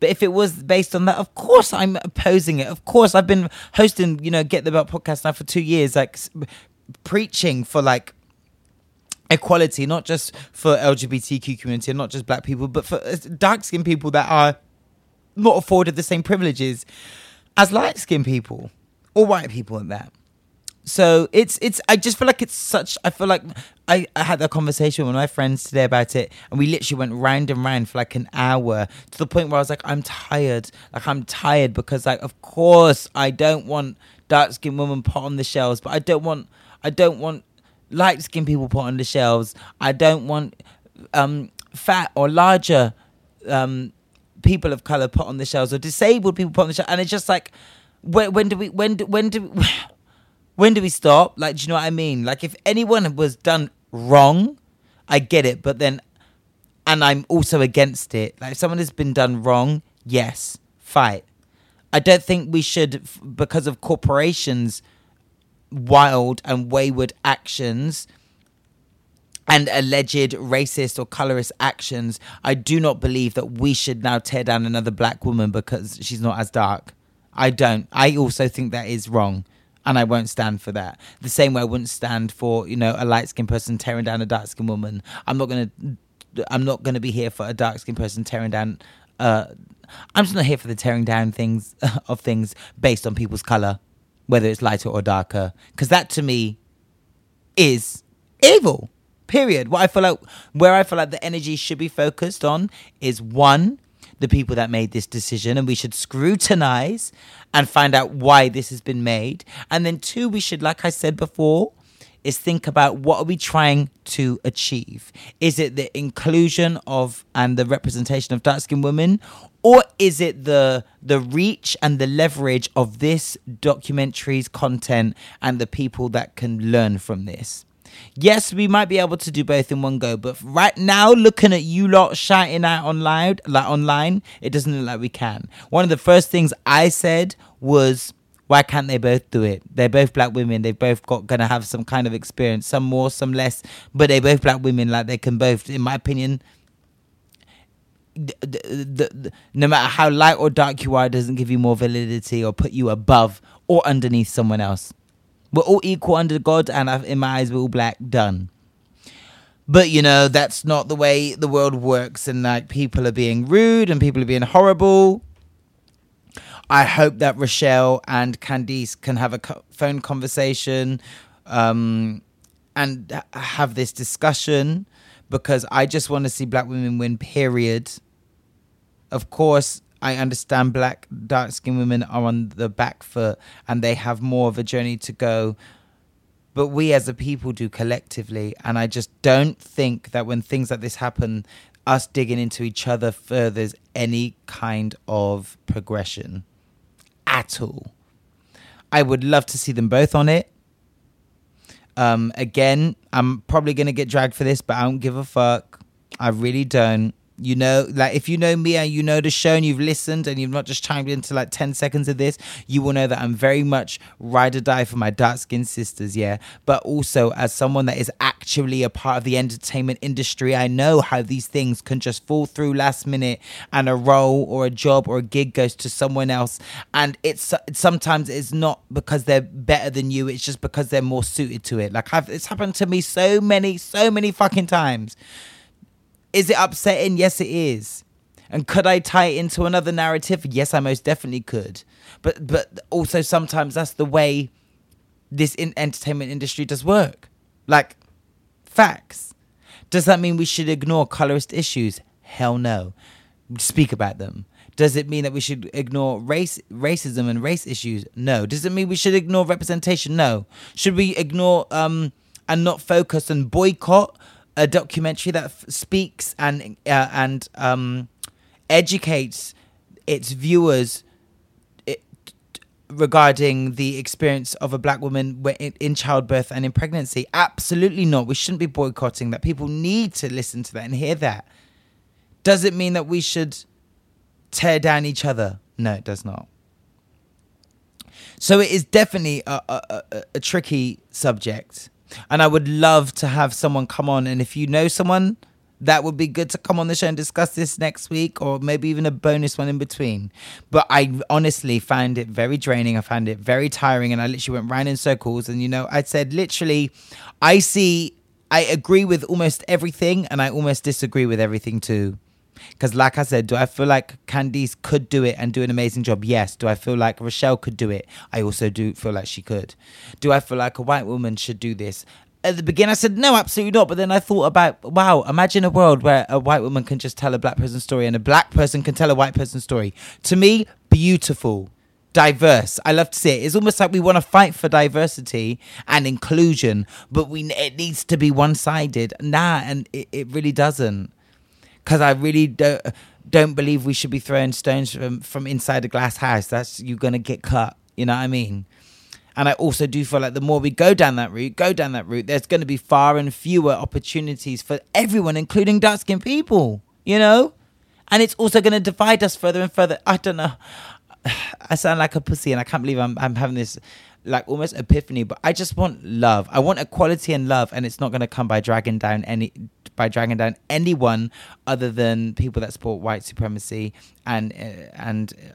But if it was based on that, of course I'm opposing it. Of course, I've been hosting, you know, Get the Belt podcast now for two years, like preaching for like equality, not just for L G B T Q community and not just black people, but for dark-skinned people that are not afforded the same privileges as light-skinned people or white people and that. So it's, it's, I just feel like it's such, I feel like I, I had a conversation with my friends today about it, and we literally went round and round for like an hour to the point where I was like, I'm tired. Like I'm tired because like, of course I don't want dark-skinned women put on the shelves, but I don't want, I don't want light-skinned people put on the shelves. I don't want um, fat or larger um, people of colour put on the shelves or disabled people put on the shelves. And it's just like, when, when do we, when do, when do, when do we stop? Like, do you know what I mean? Like, if anyone was done wrong, I get it. But then, and I'm also against it. Like, if someone has been done wrong, yes, fight. I don't think we should, because of corporations' wild and wayward actions and alleged racist or colorist actions, I do not believe that we should now tear down another black woman because she's not as dark. I don't. I also think that is wrong, and I won't stand for that. The same way I wouldn't stand for, you know, a light-skinned person tearing down a dark-skinned woman. I'm not gonna. I'm not gonna be here for a dark-skinned person tearing down. Uh, I'm just not here for the tearing down things of things based on people's color, whether it's lighter or darker, because that to me is evil, period. What I feel like, where I feel like the energy should be focused on is, one, the people that made this decision, and we should scrutinize and find out why this has been made. And then two, we should, like I said before, is think about what are we trying to achieve? Is it the inclusion of and the representation of dark-skinned women, or is it the the reach and the leverage of this documentary's content and the people that can learn from this? Yes, we might be able to do both in one go, but right now, looking at you lot shouting out online, like online, it doesn't look like we can. One of the first things I said was, why can't they both do it? They're both black women. They've both got going to have some kind of experience, some more, some less. But they're both black women. Like, they can both, in my opinion, th- th- th- th- no matter how light or dark you are, it doesn't give you more validity or put you above or underneath someone else. We're all equal under God, and I've, in my eyes, we're all black. Done. But, you know, that's not the way the world works. And, like, people are being rude and people are being horrible. I hope that Rochelle and Candice can have a co- phone conversation um, and ha- have this discussion, because I just want to see black women win, period. Of course, I understand black, dark-skinned women are on the back foot and they have more of a journey to go. But we as a people do collectively. And I just don't think that when things like this happen, us digging into each other furthers any kind of progression at all. I would love to see them both on it. Um, again, I'm probably going to get dragged for this, but I don't give a fuck. I really don't. You know, like, if you know me and you know the show and you've listened and you've not just chimed into like ten seconds of this, you will know that I'm very much ride or die for my dark-skinned sisters, yeah? But also, as someone that is actually a part of the entertainment industry, I know how these things can just fall through last minute and a role or a job or a gig goes to someone else. And it's sometimes it's not because they're better than you, it's just because they're more suited to it. Like, I've, it's happened to me so many, so many fucking times. Is it upsetting? Yes, it is. And could I tie it into another narrative? Yes, I most definitely could. But but also sometimes that's the way this in- entertainment industry does work. Like, facts. Does that mean we should ignore colorist issues? Hell no. Speak about them. Does it mean that we should ignore race, racism and race issues? No. Does it mean we should ignore representation? No. Should we ignore um, and not focus and boycott a documentary that f- speaks and uh, and um, educates its viewers it, t- regarding the experience of a black woman in, in childbirth and in pregnancy? Absolutely not. We shouldn't be boycotting that. People need to listen to that and hear that. Does it mean that we should tear down each other? No, it does not. So it is definitely a, a, a, a tricky subject. And I would love to have someone come on. And if you know someone, that would be good to come on the show and discuss this next week, or maybe even a bonus one in between. But I honestly found it very draining. I found it very tiring. And I literally went round in circles. And, you know, I said, literally, I see, I agree with almost everything. And I almost disagree with everything, too. Because like I said, do I feel like Candice could do it and do an amazing job? Yes. Do I feel like Rochelle could do it? I also do feel like she could. Do I feel like a white woman should do this? At the beginning, I said, no, absolutely not. But then I thought about, wow, imagine a world where a white woman can just tell a black person's story and a black person can tell a white person's story. To me, beautiful, diverse. I love to see it. It's almost like we want to fight for diversity and inclusion, but we it needs to be one-sided. Nah, and it, it really doesn't. Because I really don't, don't believe we should be throwing stones from, from inside a glass house. That's, you're going to get cut. You know what I mean? And I also do feel like the more we go down that route, go down that route, there's going to be far and fewer opportunities for everyone, including dark-skinned people, you know? And it's also going to divide us further and further. I don't know. I sound like a pussy and I can't believe I'm I'm having this, like, almost epiphany, but I just want love. I want equality and love, and it's not going to come by dragging down any... by dragging down anyone other than people that support white supremacy and uh, and uh,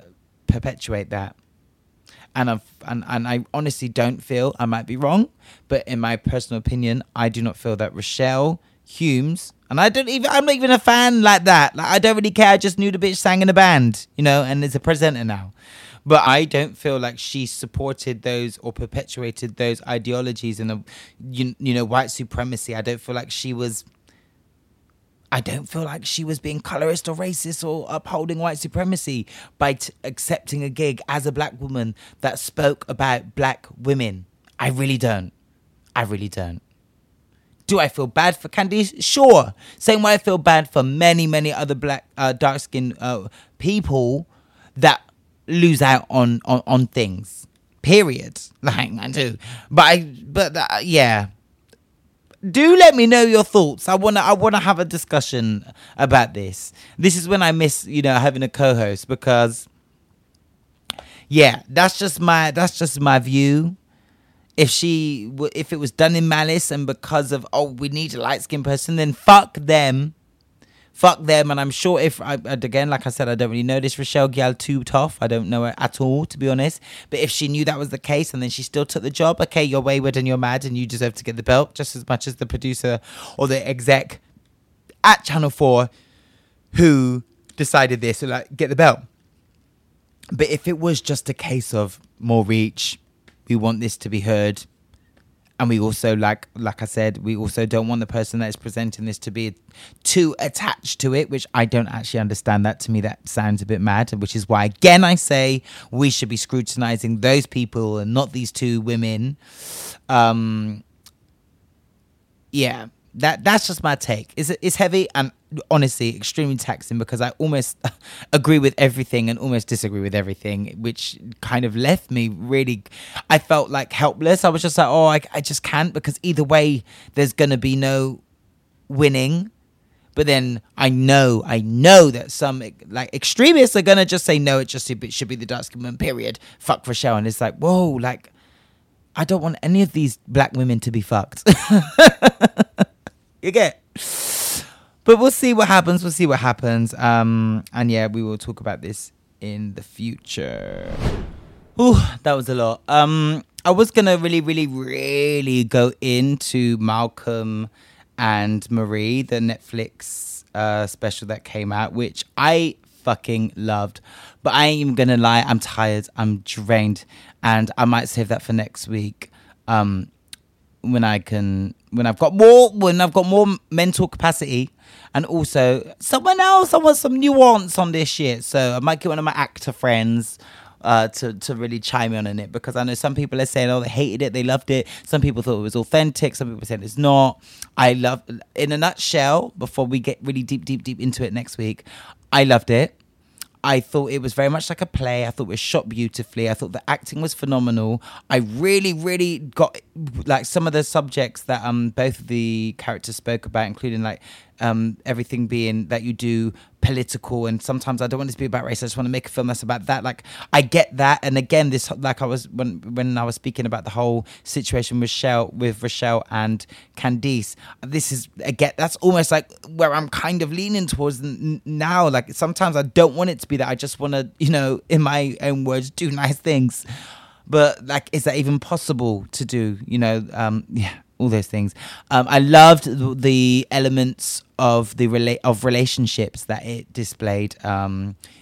perpetuate that. And, I've, and and I honestly don't feel, I might be wrong, but in my personal opinion, I do not feel that Rochelle Humes, and I don't even, I'm not even a fan like that. Like, I don't really care. I just knew the bitch sang in a band, you know, and is a presenter now. But I don't feel like she supported those or perpetuated those ideologies and, the, you, you know, white supremacy. I don't feel like she was... I don't feel like she was being colorist or racist or upholding white supremacy by t- accepting a gig as a black woman that spoke about black women. I really don't. I really don't. Do I feel bad for Candice? Sure. Same way I feel bad for many, many other black, uh, dark-skinned uh, people that lose out on, on, on things. Period. Like, I do. But, I, but uh, yeah... Do let me know your thoughts. I wanna, I wanna have a discussion about this. This is when I miss, you know, having a co-host because, yeah, that's just my, that's just my view. If she, if it was done in malice and because of, oh, we need a light-skinned person, then fuck them, fuck them. And I'm sure if, I, again, like I said, I don't really know this Rochelle Gial too tough. I don't know her at all, to be honest. But if she knew that was the case and then she still took the job, okay, you're wayward and you're mad and you deserve to get the belt just as much as the producer or the exec at Channel four who decided this, so like, get the belt. But if it was just a case of more reach, we want this to be heard. And we also, like like I said, we also don't want the person that is presenting this to be too attached to it, which I don't actually understand that. To me, that sounds a bit mad, which is why, again, I say we should be scrutinizing those people and not these two women. Um, yeah, that that's just my take. It's it's heavy and honestly extremely taxing because I almost agree with everything and almost disagree with everything, which kind of left me really, I felt like helpless. I was just like, oh, I, I just can't, because either way there's going to be no winning. But then I know, I know that some like extremists are going to just say, no, it just it should be the dark skin woman, period. Fuck Rochelle. And it's like, whoa, like, I don't want any of these black women to be fucked. You get? But we'll see what happens. We'll see what happens. Um, and yeah, we will talk about this in the future. Ooh, that was a lot. Um, I was going to really, really, really go into Malcolm and Marie, the Netflix uh, special that came out, which I fucking loved. But I ain't even gonna lie, I'm tired, I'm drained, and I might save that for next week. Um, when I can, when I've got more, when I've got more mental capacity, and also someone else, I want some nuance on this shit. So I might get one of my actor friends Uh, to, to really chime in on it, because I know some people are saying, oh, they hated it, they loved it. Some people thought it was authentic. Some people said it's not. I love, in a nutshell, before we get really deep, deep, deep into it next week, I loved it. I thought it was very much like a play. I thought it was shot beautifully. I thought the acting was phenomenal. I really, really got, like, some of the subjects that um both of the characters spoke about, including, like, Um, everything being that you do political, and sometimes I don't want it to be about race, I just want to make a film that's about that. Like, I get that. And again, this, like I was when when I was speaking about the whole situation with Rochelle, with Rochelle and Candice, this is again, that's almost like where I'm kind of leaning towards now. Like, sometimes I don't want it to be that, I just want to, you know, in my own words, do nice things. But, like, is that even possible to do, you know? Um, yeah, all those things. Um, I loved the elements of the rela- of relationships that it displayed. Um,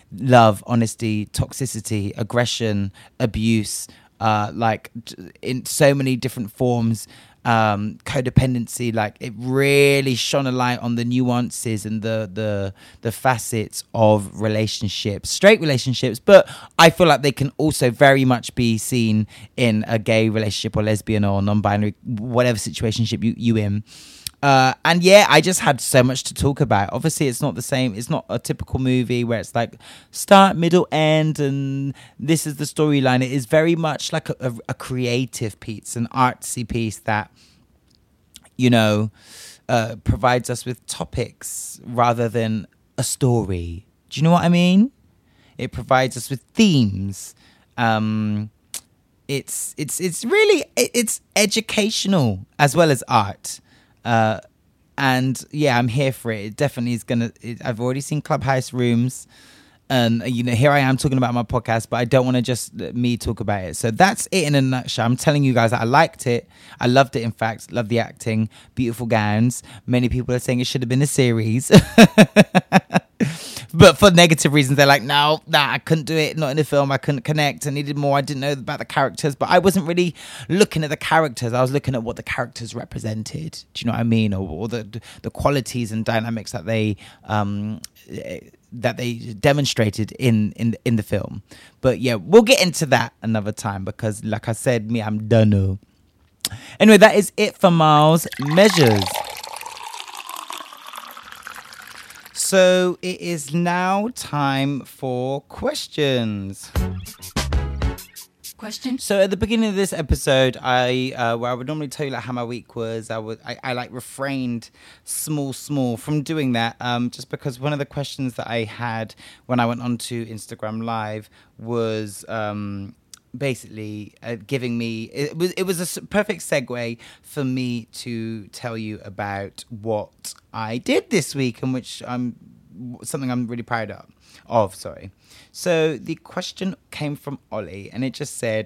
love, honesty, toxicity, aggression, abuse, uh, like in so many different forms. Um, codependency, like, it really shone a light on the nuances and the the the facets of relationships, straight relationships, but I feel like they can also very much be seen in a gay relationship or lesbian or non-binary, whatever situationship you you in. Uh, and yeah, I just had so much to talk about. Obviously, it's not the same. It's not a typical movie where it's like start, middle, end, and this is the storyline. It is very much like a, a, a creative piece, an artsy piece that, you know, uh, provides us with topics rather than a story. Do you know what I mean? It provides us with themes. Um, it's it's it's really it's educational as well as art. Uh, and yeah, I'm here for it. It definitely is gonna. It, I've already seen Clubhouse rooms, and um, you know, here I am talking about my podcast, but I don't want to just me talk about it. So that's it in a nutshell. I'm telling you guys that I liked it. I loved it. In fact, love the acting, beautiful gowns. Many people are saying it should have been a series, but for negative reasons, they're like, no, nah, I couldn't do it. Not in the film. I couldn't connect. I needed more. I didn't know about the characters, but I wasn't really looking at the characters. I was looking at what the characters represented. Do you know what I mean? Or, or the the qualities and dynamics that they um that they demonstrated in in in the film. But yeah, we'll get into that another time because, like I said, me, I'm done. Anyway, that is it for Miles Measures. So it is now time for questions. Question. So at the beginning of this episode, I uh, where I would normally tell you like how my week was, I would I, I like refrained small small from doing that, um, just because one of the questions that I had when I went onto Instagram Live was. Um, Basically, uh, giving me it was it was a perfect segue for me to tell you about what I did this week, and which I'm something I'm really proud of. Of sorry, so the question came from Ollie, and it just said,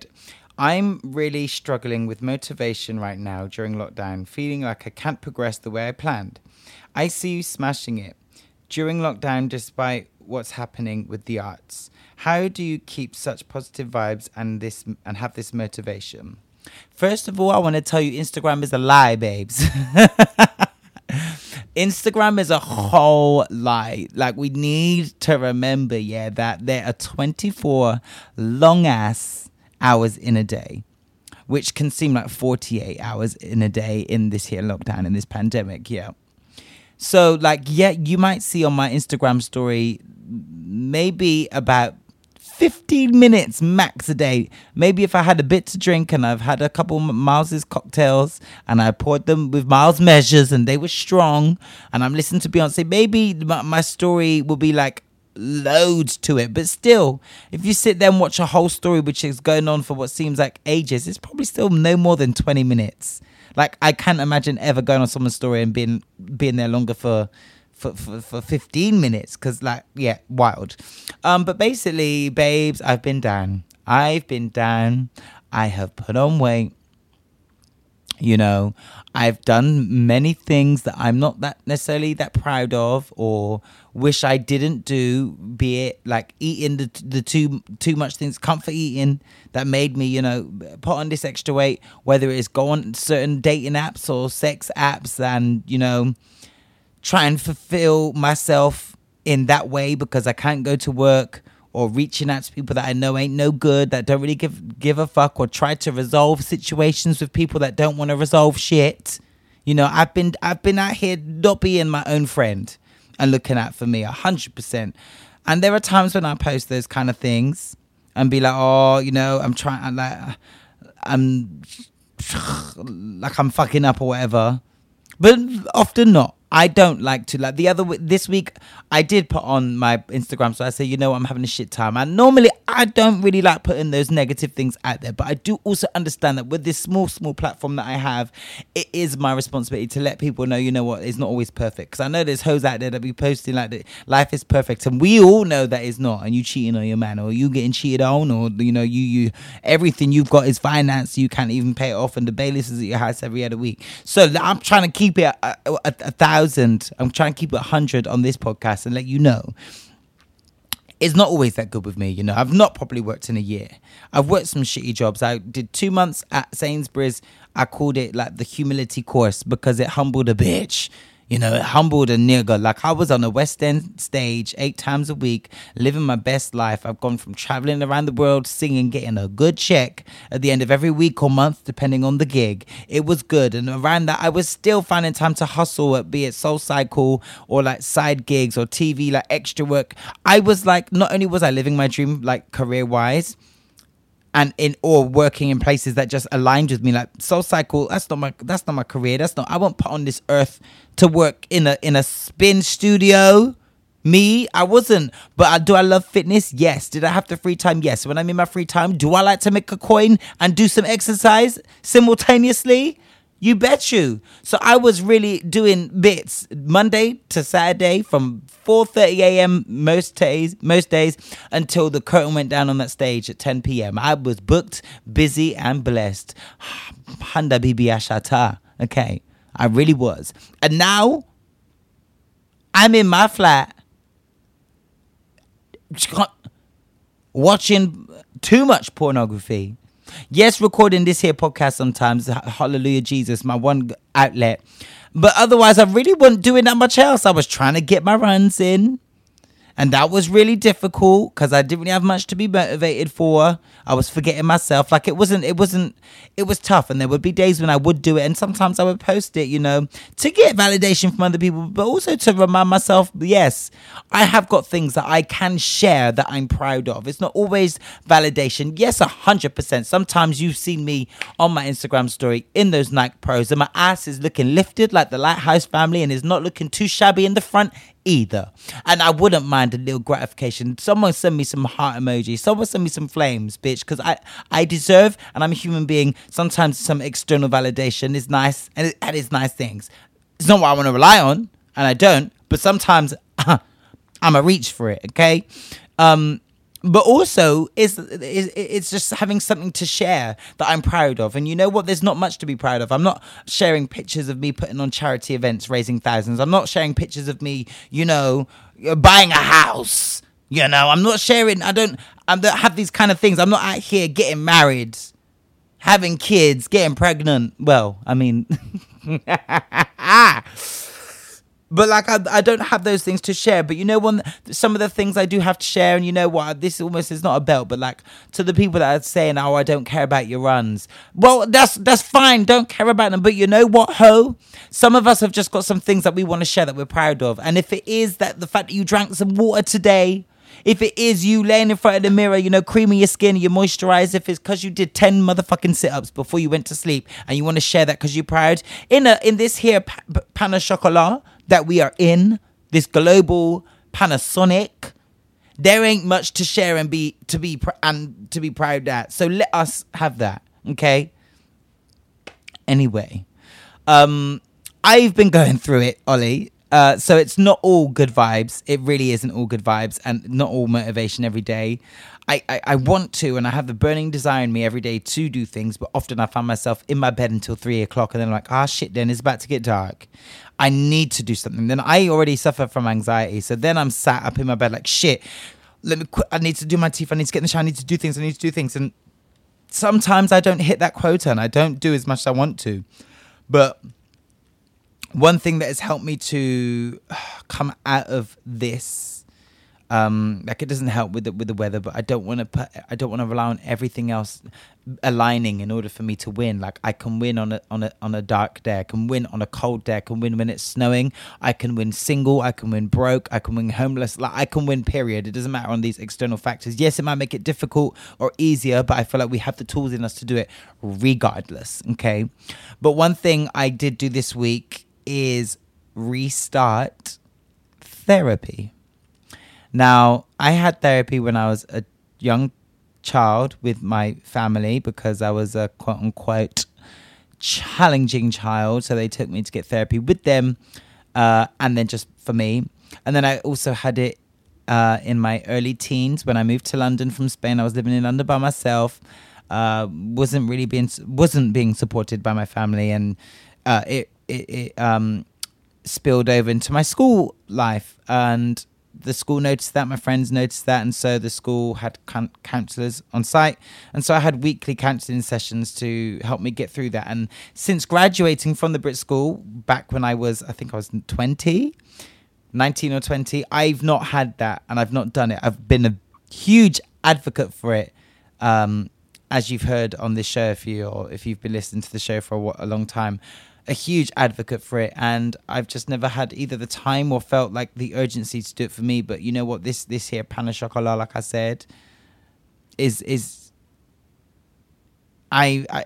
"I'm really struggling with motivation right now during lockdown, feeling like I can't progress the way I planned. I see you smashing it during lockdown, despite what's happening with the arts. How do you keep such positive vibes and this and have this motivation?" First of all, I want to tell you Instagram is a lie, babes. Instagram is a whole lie. Like, we need to remember, yeah, that there are twenty-four long ass hours in a day. which can seem like forty-eight hours in a day in this here lockdown, in this pandemic, yeah. So, like, yeah, you might see on my Instagram story maybe about fifteen minutes max a day. Maybe if I had a bit to drink and I've had a couple of Miles's cocktails and I poured them with Miles measures and they were strong and I'm listening to Beyonce, maybe my story will be like loads to it. But still, if you sit there and watch a whole story, which is going on for what seems like ages, it's probably still no more than twenty minutes. Like, I can't imagine ever going on someone's story and being being there longer for for, for, for fifteen minutes. Because, like, yeah, wild. Um, but basically, babes, I've been down. I've been down. I have put on weight. You know, I've done many things that I'm not that necessarily that proud of or wish I didn't do, be it like eating the the too too much things, comfort eating that made me, you know, put on this extra weight, whether it's go on certain dating apps or sex apps and, you know, try and fulfill myself in that way because I can't go to work, or reaching out to people that I know ain't no good, that don't really give give a fuck, or try to resolve situations with people that don't want to resolve shit. You know, I've been I've been out here not being my own friend and looking out for me one hundred percent. And there are times when I post those kind of things and be like, oh, you know, I'm trying, I'm like, I'm like I'm fucking up or whatever. But often not. I don't like to, like the other, this week I did put on my Instagram. So I say, you know what, I'm having a shit time. And normally I don't really like putting those negative things out there. But I do also understand that with this small, small platform that I have, it is my responsibility to let people know, you know what, it's not always perfect. Because I know there's hoes out there that be posting like that life is perfect. And we all know that it's not. And you cheating on your man, or you getting cheated on, or, you know, you, you, everything you've got is financed. You can't even pay it off. And the bailiffs is at your house every other week. So I'm trying to keep it a, a, a, a thousand. I'm trying to keep it one hundred on this podcast and let you know it's not always that good with me. You know, I've not probably worked in a year. I've worked some shitty jobs. I did two months at Sainsbury's. I called it like the humility course because it humbled a bitch. You know, it humbled a nigga. Like, I was on the West End stage eight times a week, living my best life. I've gone from traveling around the world, singing, getting a good check at the end of every week or month, depending on the gig. It was good. And around that, I was still finding time to hustle, at, be it SoulCycle or like side gigs or T V, like extra work. I was like, not only was I living my dream, like career-wise, and in or working in places that just aligned with me, like SoulCycle. That's not my. That's not my career. That's not. I won't put on this earth to work in a in a spin studio. Me, I wasn't. But I, do I love fitness? Yes. Did I have the free time? Yes. When I'm in my free time, do I like to make a coin and do some exercise simultaneously? You bet you. So I was really doing bits Monday to Saturday from four thirty a.m. most days most days until the curtain went down on that stage at ten p.m. I was booked, busy and blessed. Handa bibi ashata. Okay, I really was. And now I'm in my flat watching too much pornography. Yes, recording this here podcast sometimes, hallelujah Jesus, my one outlet. But otherwise, I really wasn't doing that much else. I was trying to get my runs in. And that was really difficult because I didn't really have much to be motivated for. I was forgetting myself. Like, it wasn't, it wasn't, it was tough. And there would be days when I would do it. And sometimes I would post it, you know, to get validation from other people, but also to remind myself, yes, I have got things that I can share that I'm proud of. It's not always validation. Yes, one hundred percent. Sometimes you've seen me on my Instagram story in those Nike Pros and my ass is looking lifted like the Lighthouse family and is not looking too shabby in the front either. And I wouldn't mind a little gratification. Someone send me some heart emojis. Someone send me some flames, bitch, because I, I deserve, and I'm a human being, sometimes some external validation is nice, and, it, and it's nice things. It's not what I want to rely on, and I don't, but sometimes I'm a reach for it, okay? Um, but also, it's, it's just having something to share that I'm proud of. And you know what? There's not much to be proud of. I'm not sharing pictures of me putting on charity events, raising thousands. I'm not sharing pictures of me, you know, buying a house. You know, I'm not sharing. I don't, I don't have these kind of things. I'm not out here getting married, having kids, getting pregnant. Well, I mean... But like, I, I don't have those things to share. But you know, one some of the things I do have to share, and you know what, this almost is not a belt, but like to the people that are saying, oh, I don't care about your runs. Well, that's that's fine. Don't care about them. But you know what, ho? Some of us have just got some things that we want to share that we're proud of. And if it is that the fact that you drank some water today, if it is you laying in front of the mirror, you know, creaming your skin, you moisturize, if it's because you did ten motherfucking sit-ups before you went to sleep and you want to share that because you're proud, in a in this here pa- pan of chocolat that we are in, this global Panasonic, there ain't much to share and be to be pr- and to be proud at. So let us have that, okay? Anyway, um, I've been going through it, Ollie. Uh, so it's not all good vibes. It really isn't all good vibes and not all motivation every day. I, I, I want to, and I have the burning desire in me every day to do things, but often I find myself in my bed until three o'clock and then I'm like, ah, shit, then it's about to get dark. I need to do something. Then I already suffer from anxiety. So then I'm sat up in my bed like, shit, let me qu- I need to do my teeth. I need to get in the shower. I need to do things. I need to do things. And sometimes I don't hit that quota and I don't do as much as I want to. But one thing that has helped me to come out of this, um, like it doesn't help with the, with the weather, but I don't want to put, I don't want to rely on everything else aligning in order for me to win. Like I can win on a on a on a dark day, I can win on a cold day, I can win when it's snowing, I can win single, I can win broke, I can win homeless, like I can win. Period. It doesn't matter on these external factors. Yes, it might make it difficult or easier, but I feel like we have the tools in us to do it, regardless. Okay, but one thing I did do this week is restart therapy. Now, I had therapy when I was a young child with my family because I was a quote unquote challenging child. So they took me to get therapy with them uh, and then just for me. And then I also had it uh, in my early teens when I moved to London from Spain. I was living in London by myself, uh, wasn't really being, wasn't being supported by my family, and uh, it It, it um, spilled over into my school life, and the school noticed that, my friends noticed that, and so the school had con- counsellors on site, and so I had weekly counselling sessions to help me get through that. And since graduating from the Brit School back when I was, I think I was twenty, nineteen or twenty, I've not had that, and I've not done it. I've been a huge advocate for it, um, as you've heard on this show, if you or if you've been listening to the show for a, a long time. A huge advocate for it, and I've just never had either the time or felt like the urgency to do it for me. But you know what, this this here pan of chocolat, like I said, is is I, I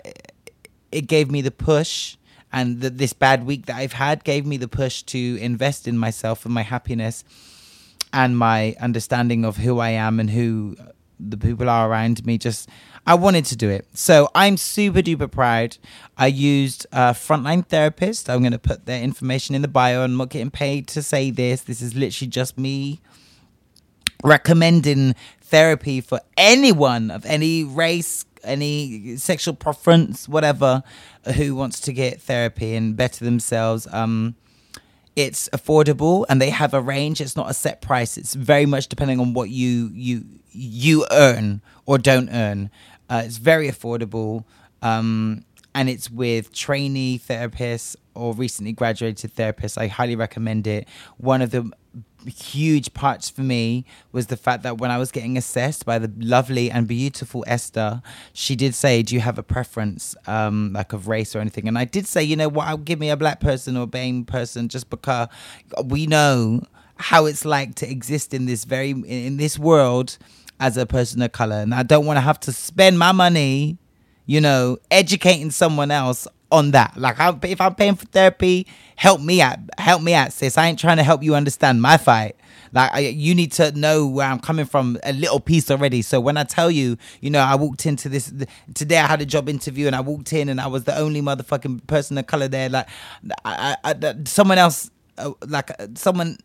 it gave me the push, and the, this bad week that I've had gave me the push to invest in myself and my happiness and my understanding of who I am and who the people are around me. Just I wanted to do it. So I'm super duper proud. I used a frontline therapist. I'm going to put their information in the bio. I'm not getting paid to say this. This is literally just me recommending therapy for anyone of any race, any sexual preference, whatever, who wants to get therapy and better themselves. Um, it's affordable and they have a range. It's not a set price. It's very much depending on what you you you earn or don't earn. Uh, it's very affordable, um, and it's with trainee therapists or recently graduated therapists. I highly recommend it. One of the huge parts for me was the fact that when I was getting assessed by the lovely and beautiful Esther, she did say, do you have a preference, um, like of race or anything? And I did say, you know what, I'll give me a black person or a BAME person just because we know how it's like to exist in this very, in this world as a person of color, and I don't want to have to spend my money, you know, educating someone else on that. Like, I, if I'm paying for therapy, help me out, help me out, sis. I ain't trying to help you understand my fight. Like, I, you need to know where I'm coming from a little piece already. So when I tell you, you know, I walked into this th- today. I had a job interview, and I walked in, and I was the only motherfucking person of color there. Like, I, I, I, someone else, uh, like uh, someone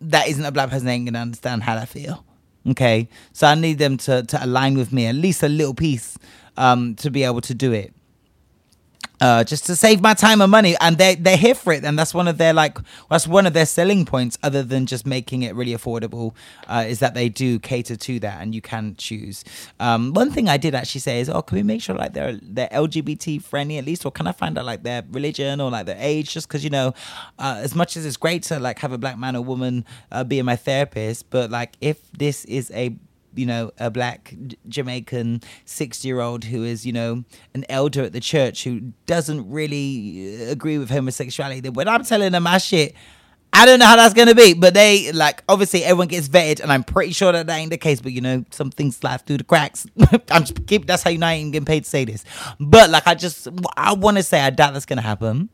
that isn't a black person ain't gonna understand how I feel. Okay, so I need them to, to align with me, at least a little piece, um, to be able to do it. Uh, just to save my time and money, and they they're here for it, and that's one of their like that's one of their selling points. Other than just making it really affordable, uh, is that they do cater to that, and you can choose. Um, one thing I did actually say is, oh, can we make sure like they're they're L G B T friendly at least, or can I find out like their religion or like their age? Just because you know, uh, as much as it's great to like have a black man or woman uh, being my therapist, but like if this is a you know, a black Jamaican sixty-year-old who is, you know, an elder at the church who doesn't really agree with homosexuality, then when I'm telling them my shit, I don't know how that's going to be. But they, like, obviously everyone gets vetted, and I'm pretty sure that that ain't the case. But, you know, some things slide through the cracks. I'm just keep, that's how you're not even getting paid to say this. But, like, I just, I want to say I doubt that's going to happen.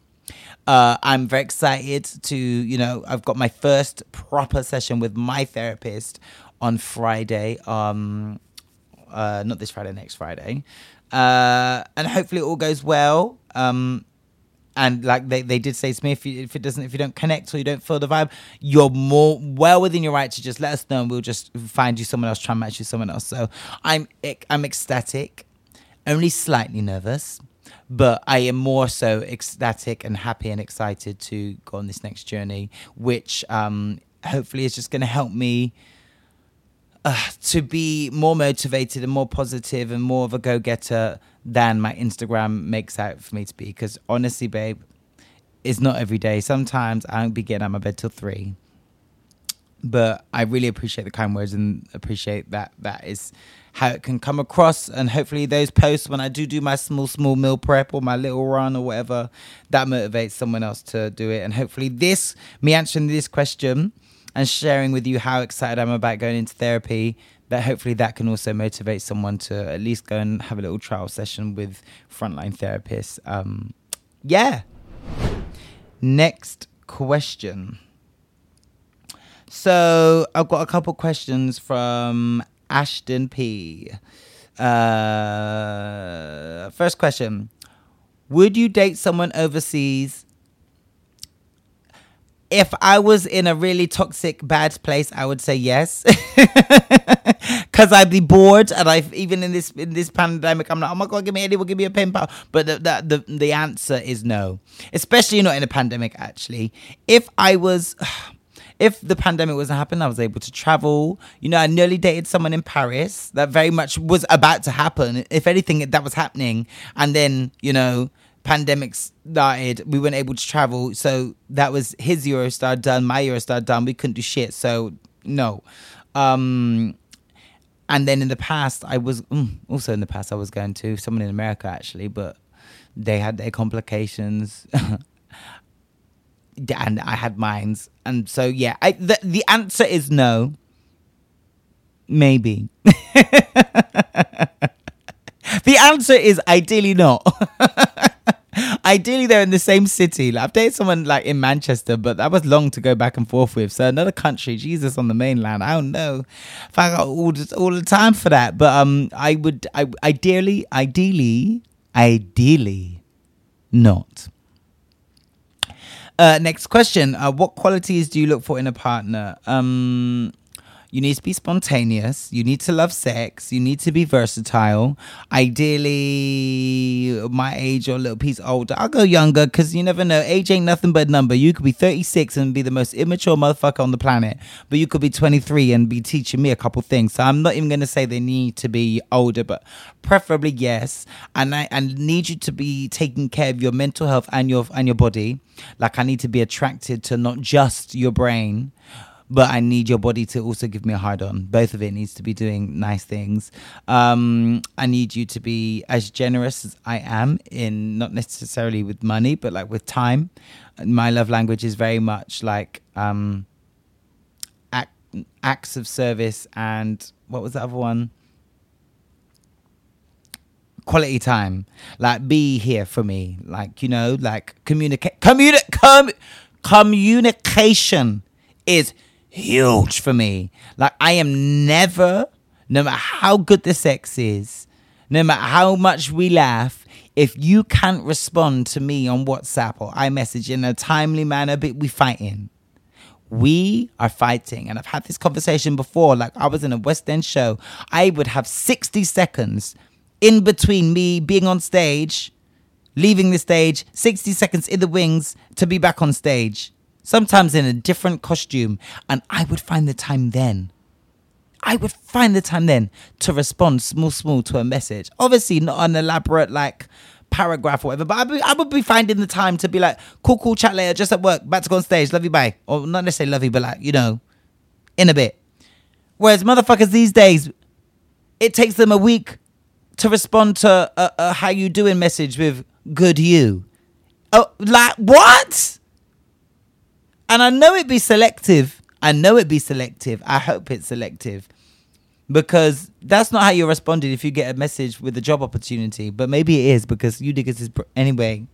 Uh, I'm very excited to, you know, I've got my first proper session with my therapist on Friday, um, uh, not this Friday, next Friday. Uh, and hopefully it all goes well. Um, and like they, they did say to me, if you, if it doesn't, if you don't connect or you don't feel the vibe, you're more well within your right to just let us know, and we'll just find you someone else, try and match you someone else. So I'm, I'm ecstatic, only slightly nervous, but I am more so ecstatic and happy and excited to go on this next journey, which um, hopefully is just going to help me Uh, to be more motivated and more positive and more of a go-getter than my Instagram makes out for me to be. Because honestly, babe, it's not every day. Sometimes I don't be getting out of my bed till three. But I really appreciate the kind words and appreciate that that is how it can come across. And hopefully those posts, when I do do my small, small meal prep or my little run or whatever, that motivates someone else to do it. And hopefully this, me answering this question and sharing with you how excited I'm about going into therapy, that hopefully that can also motivate someone to at least go and have a little trial session with frontline therapists. Um, yeah. Next question. So I've got a couple questions from Ashton P. Uh, first question. Would you date someone overseas? If I was in a really toxic, bad place, I would say yes, because I'd be bored. And I, even in this in this pandemic, I'm like, oh my god, give me anyone, give me a pen pal. But the the the answer is no, especially not in a pandemic. Actually, if I was, if the pandemic wasn't happening, I was able to travel. You know, I nearly dated someone in Paris. That very much was about to happen. If anything, that was happening, and then you know. Pandemic started, we weren't able to travel, so that was his Eurostar done, my Eurostar done, we couldn't do shit, so no. Um, and then in the past, I was, also in the past I was going to, someone in America actually, but they had their complications, and I had mine, and so yeah, I, the, the answer is no, maybe. The answer is ideally not. Ideally, they're in the same city. Like, I've dated someone like in Manchester, but that was long to go back and forth with. So another country, Jesus, on the mainland. I don't know if I got all the, all the time for that. But um, I would, I ideally, ideally, ideally, not. Uh, next question: uh, what qualities do you look for in a partner? Um. You need to be spontaneous. You need to love sex. You need to be versatile. Ideally, my age or a little piece older. I'll go younger because you never know. Age ain't nothing but a number. You could be thirty-six and be the most immature motherfucker on the planet. But you could be twenty-three and be teaching me a couple things. So I'm not even going to say they need to be older, but preferably yes. And I, I need you to be taking care of your mental health and your and your body. Like I need to be attracted to not just your brain, but I need your body to also give me a hard on. Both of it needs to be doing nice things. Um, I need you to be as generous as I am in, not necessarily with money, but like with time. My love language is very much like um, act, acts of service and what was the other one? Quality time. Like be here for me. Like, you know, like communicate. Communi- com- communication is huge for me. Like I am never, no matter how good the sex is, no matter how much we laugh, if you can't respond to me on WhatsApp or iMessage in a timely manner, we fighting. We are fighting. And I've had this conversation before. Like I was in a West End show. I would have sixty seconds in between me being on stage leaving the stage sixty seconds in the wings to be back on stage, sometimes in a different costume. And I would find the time then. I would find the time then to respond small, small to a message. Obviously not an elaborate like paragraph or whatever, but I, be, I would be finding the time to be like, cool, cool, chat later, just at work, about to go on stage, love you, bye. Or not necessarily love you, but like, you know, in a bit. Whereas motherfuckers these days, it takes them a week to respond to a, a how you doing message with good you. Oh, like, what? And I know it be selective. I know it be selective. I hope it's selective. Because that's not how you responded if you get a message with a job opportunity. But maybe it is because you niggas is... Pr- anyway.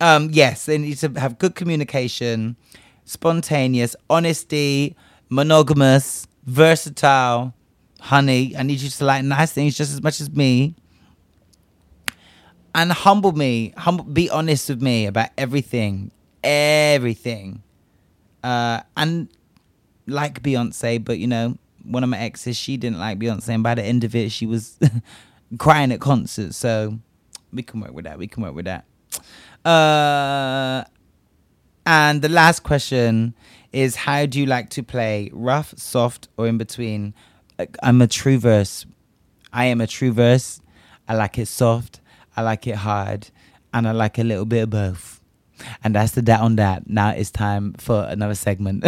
um, yes, they need to have good communication, spontaneous, honesty, monogamous, versatile. Honey, I need you to like nice things just as much as me. And humble me. Humble, be honest with me about everything. Everything. Uh, and like Beyonce, but, you know, one of my exes, she didn't like Beyonce. And by the end of it, she was crying at concerts. So we can work with that. We can work with that. Uh, and the last question is, how do you like to play? Rough, soft, or in between? I'm a true verse. I am a true verse. I like it soft. I like it hard. And I like a little bit of both. And that's the dat on that. Now it's time for another segment.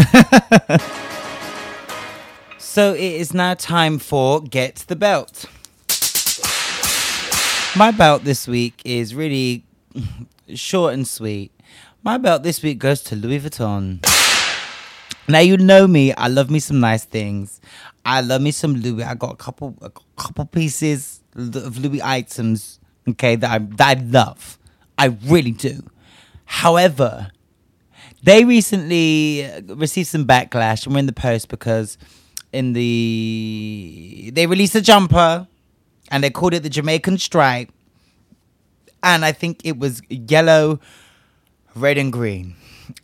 So it is now time for Get the Belt. My belt this week is really short and sweet. My belt this week goes to Louis Vuitton. Now you know me. I love me some nice things. I love me some Louis. I got a couple, a couple pieces of Louis items, okay, that I that I love. I really do. However, they recently received some backlash and were in the post because in the they released a jumper and they called it the Jamaican stripe. And I think it was yellow, red and green.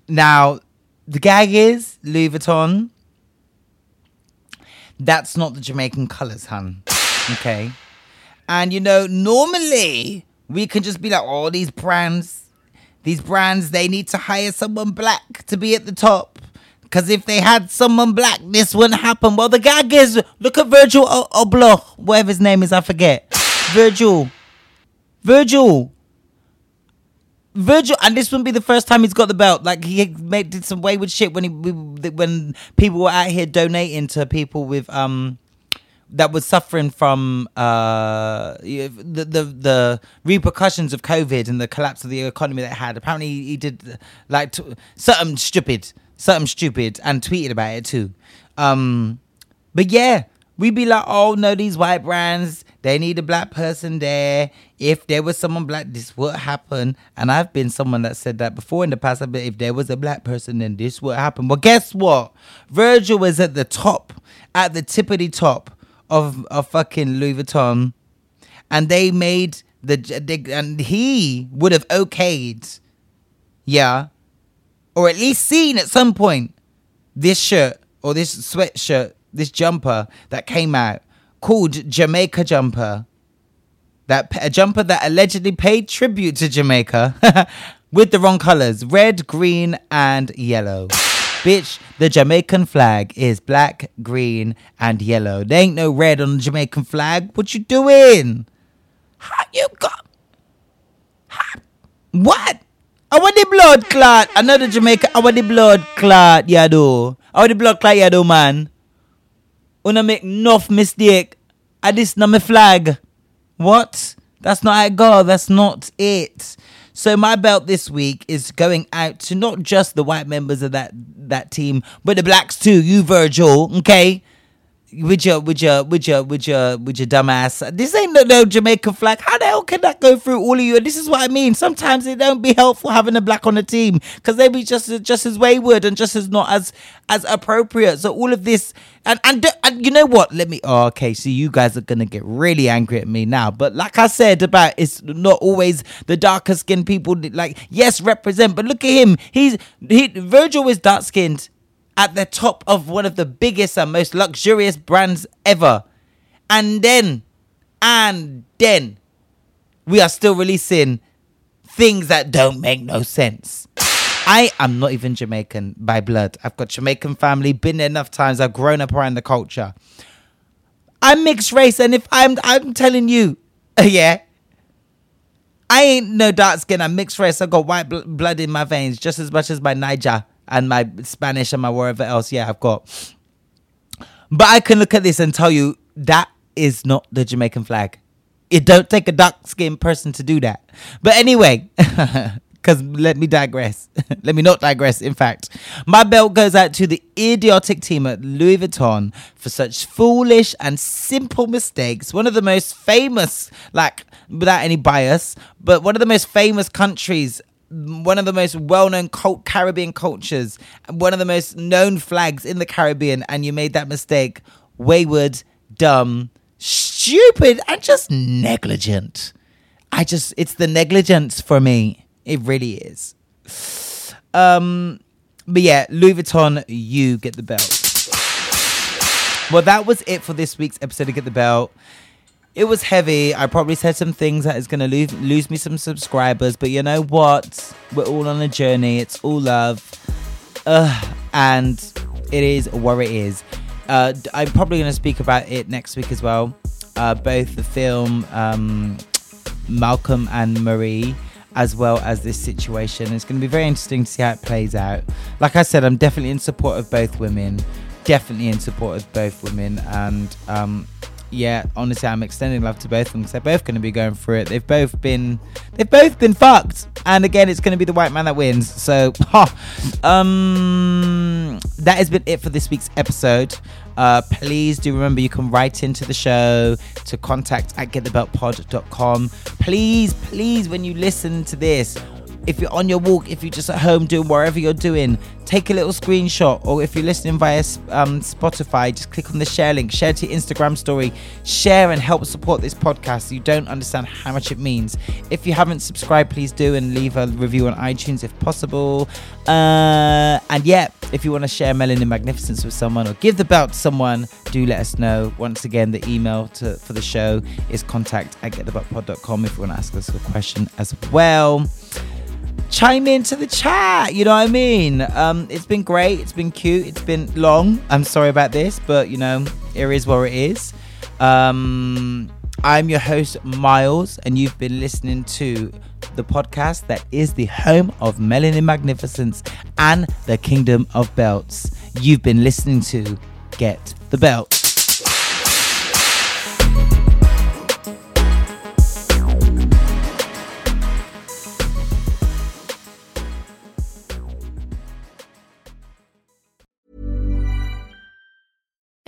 Now, the gag is Louis Vuitton. That's not the Jamaican colors, hun. Okay. And, you know, normally we can just be like, oh, these brands. These brands, they need to hire someone black to be at the top. Because if they had someone black, this wouldn't happen. Well, the gag is, look at Virgil Abloh, whatever his name is, I forget. Virgil. Virgil. Virgil. And this wouldn't be the first time he's got the belt. Like, he made, did some wayward shit when he, when people were out here donating to people with um that was suffering from uh, the, the the repercussions of COVID and the collapse of the economy that it had. Apparently, he did like t- something stupid, something stupid, and tweeted about it too. Um, but yeah, we'd be like, oh no, these white brands, they need a black person there. If there was someone black, this would happen. And I've been someone that said that before in the past. But if there was a black person, then this would happen. Well, guess what? Virgil was at the top, at the tippity top. Of, of fucking Louis Vuitton, and they made the they, and he would have okayed, yeah, or at least seen at some point this shirt or this sweatshirt, this jumper that came out called Jamaica jumper, that a jumper that allegedly paid tribute to Jamaica with the wrong colors, red, green, and yellow. Bitch, the Jamaican flag is black, green, and yellow. There ain't no red on the Jamaican flag. What you doing? How you got... How... What? I want the blood clot. I know the Jamaican... I want the blood clot, ya do. I want the blood clot, ya do, man. Una make enough mistake. I this not my flag. What? That's not how it go. That's not it. So my belt this week is going out to not just the white members of that that team, but the blacks too. You, Virgil, okay? With your with your with your with your with your dumbass. This ain't no, no Jamaican flag. How the hell can that go through all of you? And this is what I mean. Sometimes it don't be helpful having a black on the team because they be just just as wayward and just as not as as appropriate. So all of this and and, and you know what? Let me. Oh, okay, so you guys are gonna get really angry at me now. But like I said about, it's not always the darker skinned people. Like yes, represent. But look at him. He's he. Virgil is dark skinned. At the top of one of the biggest and most luxurious brands ever. And then, and then, we are still releasing things that don't make no sense. I am not even Jamaican by blood. I've got Jamaican family, been there enough times. I've grown up around the culture. I'm mixed race, and if I'm, I'm telling you, yeah, I ain't no dark skin. I'm mixed race. I've got white bl- blood in my veins just as much as my Niger and my Spanish and my wherever else. Yeah, I've got. But I can look at this and tell you that is not the Jamaican flag. It don't take a dark skinned person to do that. But anyway, because let me digress. Let me not digress, in fact. My belt goes out to the idiotic team at Louis Vuitton for such foolish and simple mistakes. One of the most famous, like, without any bias, but one of the most famous countries, one of the most well-known cult Caribbean cultures, one of the most known flags in the Caribbean, and you made that mistake. Wayward, dumb, stupid, and just negligent. I just, it's the negligence for me. It really is. Um, but yeah, Louis Vuitton, you get the belt. Well, that was it for this week's episode of Get the Belt. It was heavy. I probably said some things that is going to lose, lose me some subscribers. But you know what? We're all on a journey. It's all love. Uh, and it is what it is. Uh, I'm probably going to speak about it next week as well. Uh, both the film um, Malcolm and Marie, as well as this situation. It's going to be very interesting to see how it plays out. Like I said, I'm definitely in support of both women. Definitely in support of both women. And... Um, yeah, honestly, I'm extending love to both of them because they're both going to be going through it. They've both been, they've both been fucked. And again, it's going to be the white man that wins. So, ha. um, that has been it for this week's episode. Uh, please do remember you can write into the show to contact at get the belt pod dot com. Please, please, when you listen to this, if you're on your walk, if you're just at home doing whatever you're doing, take a little screenshot. Or if you're listening via um, Spotify, just click on the share link. Share to your Instagram story. Share and help support this podcast. You don't understand how much it means. If you haven't subscribed, please do, and leave a review on iTunes if possible. Uh, and yeah, if you want to share Melanin and Magnificence with someone or give the belt to someone, do let us know. Once again, the email to, for the show is contact at get the belt pod dot com if you want to ask us a question as well. Chime into the chat, you know what I mean? Um, it's been great, it's been cute, it's been long. I'm sorry about this, but you know, it is what it is. Um, I'm your host, Miles, and you've been listening to the podcast that is the home of Melanin Magnificence and the Kingdom of Belts. You've been listening to Get the Belt.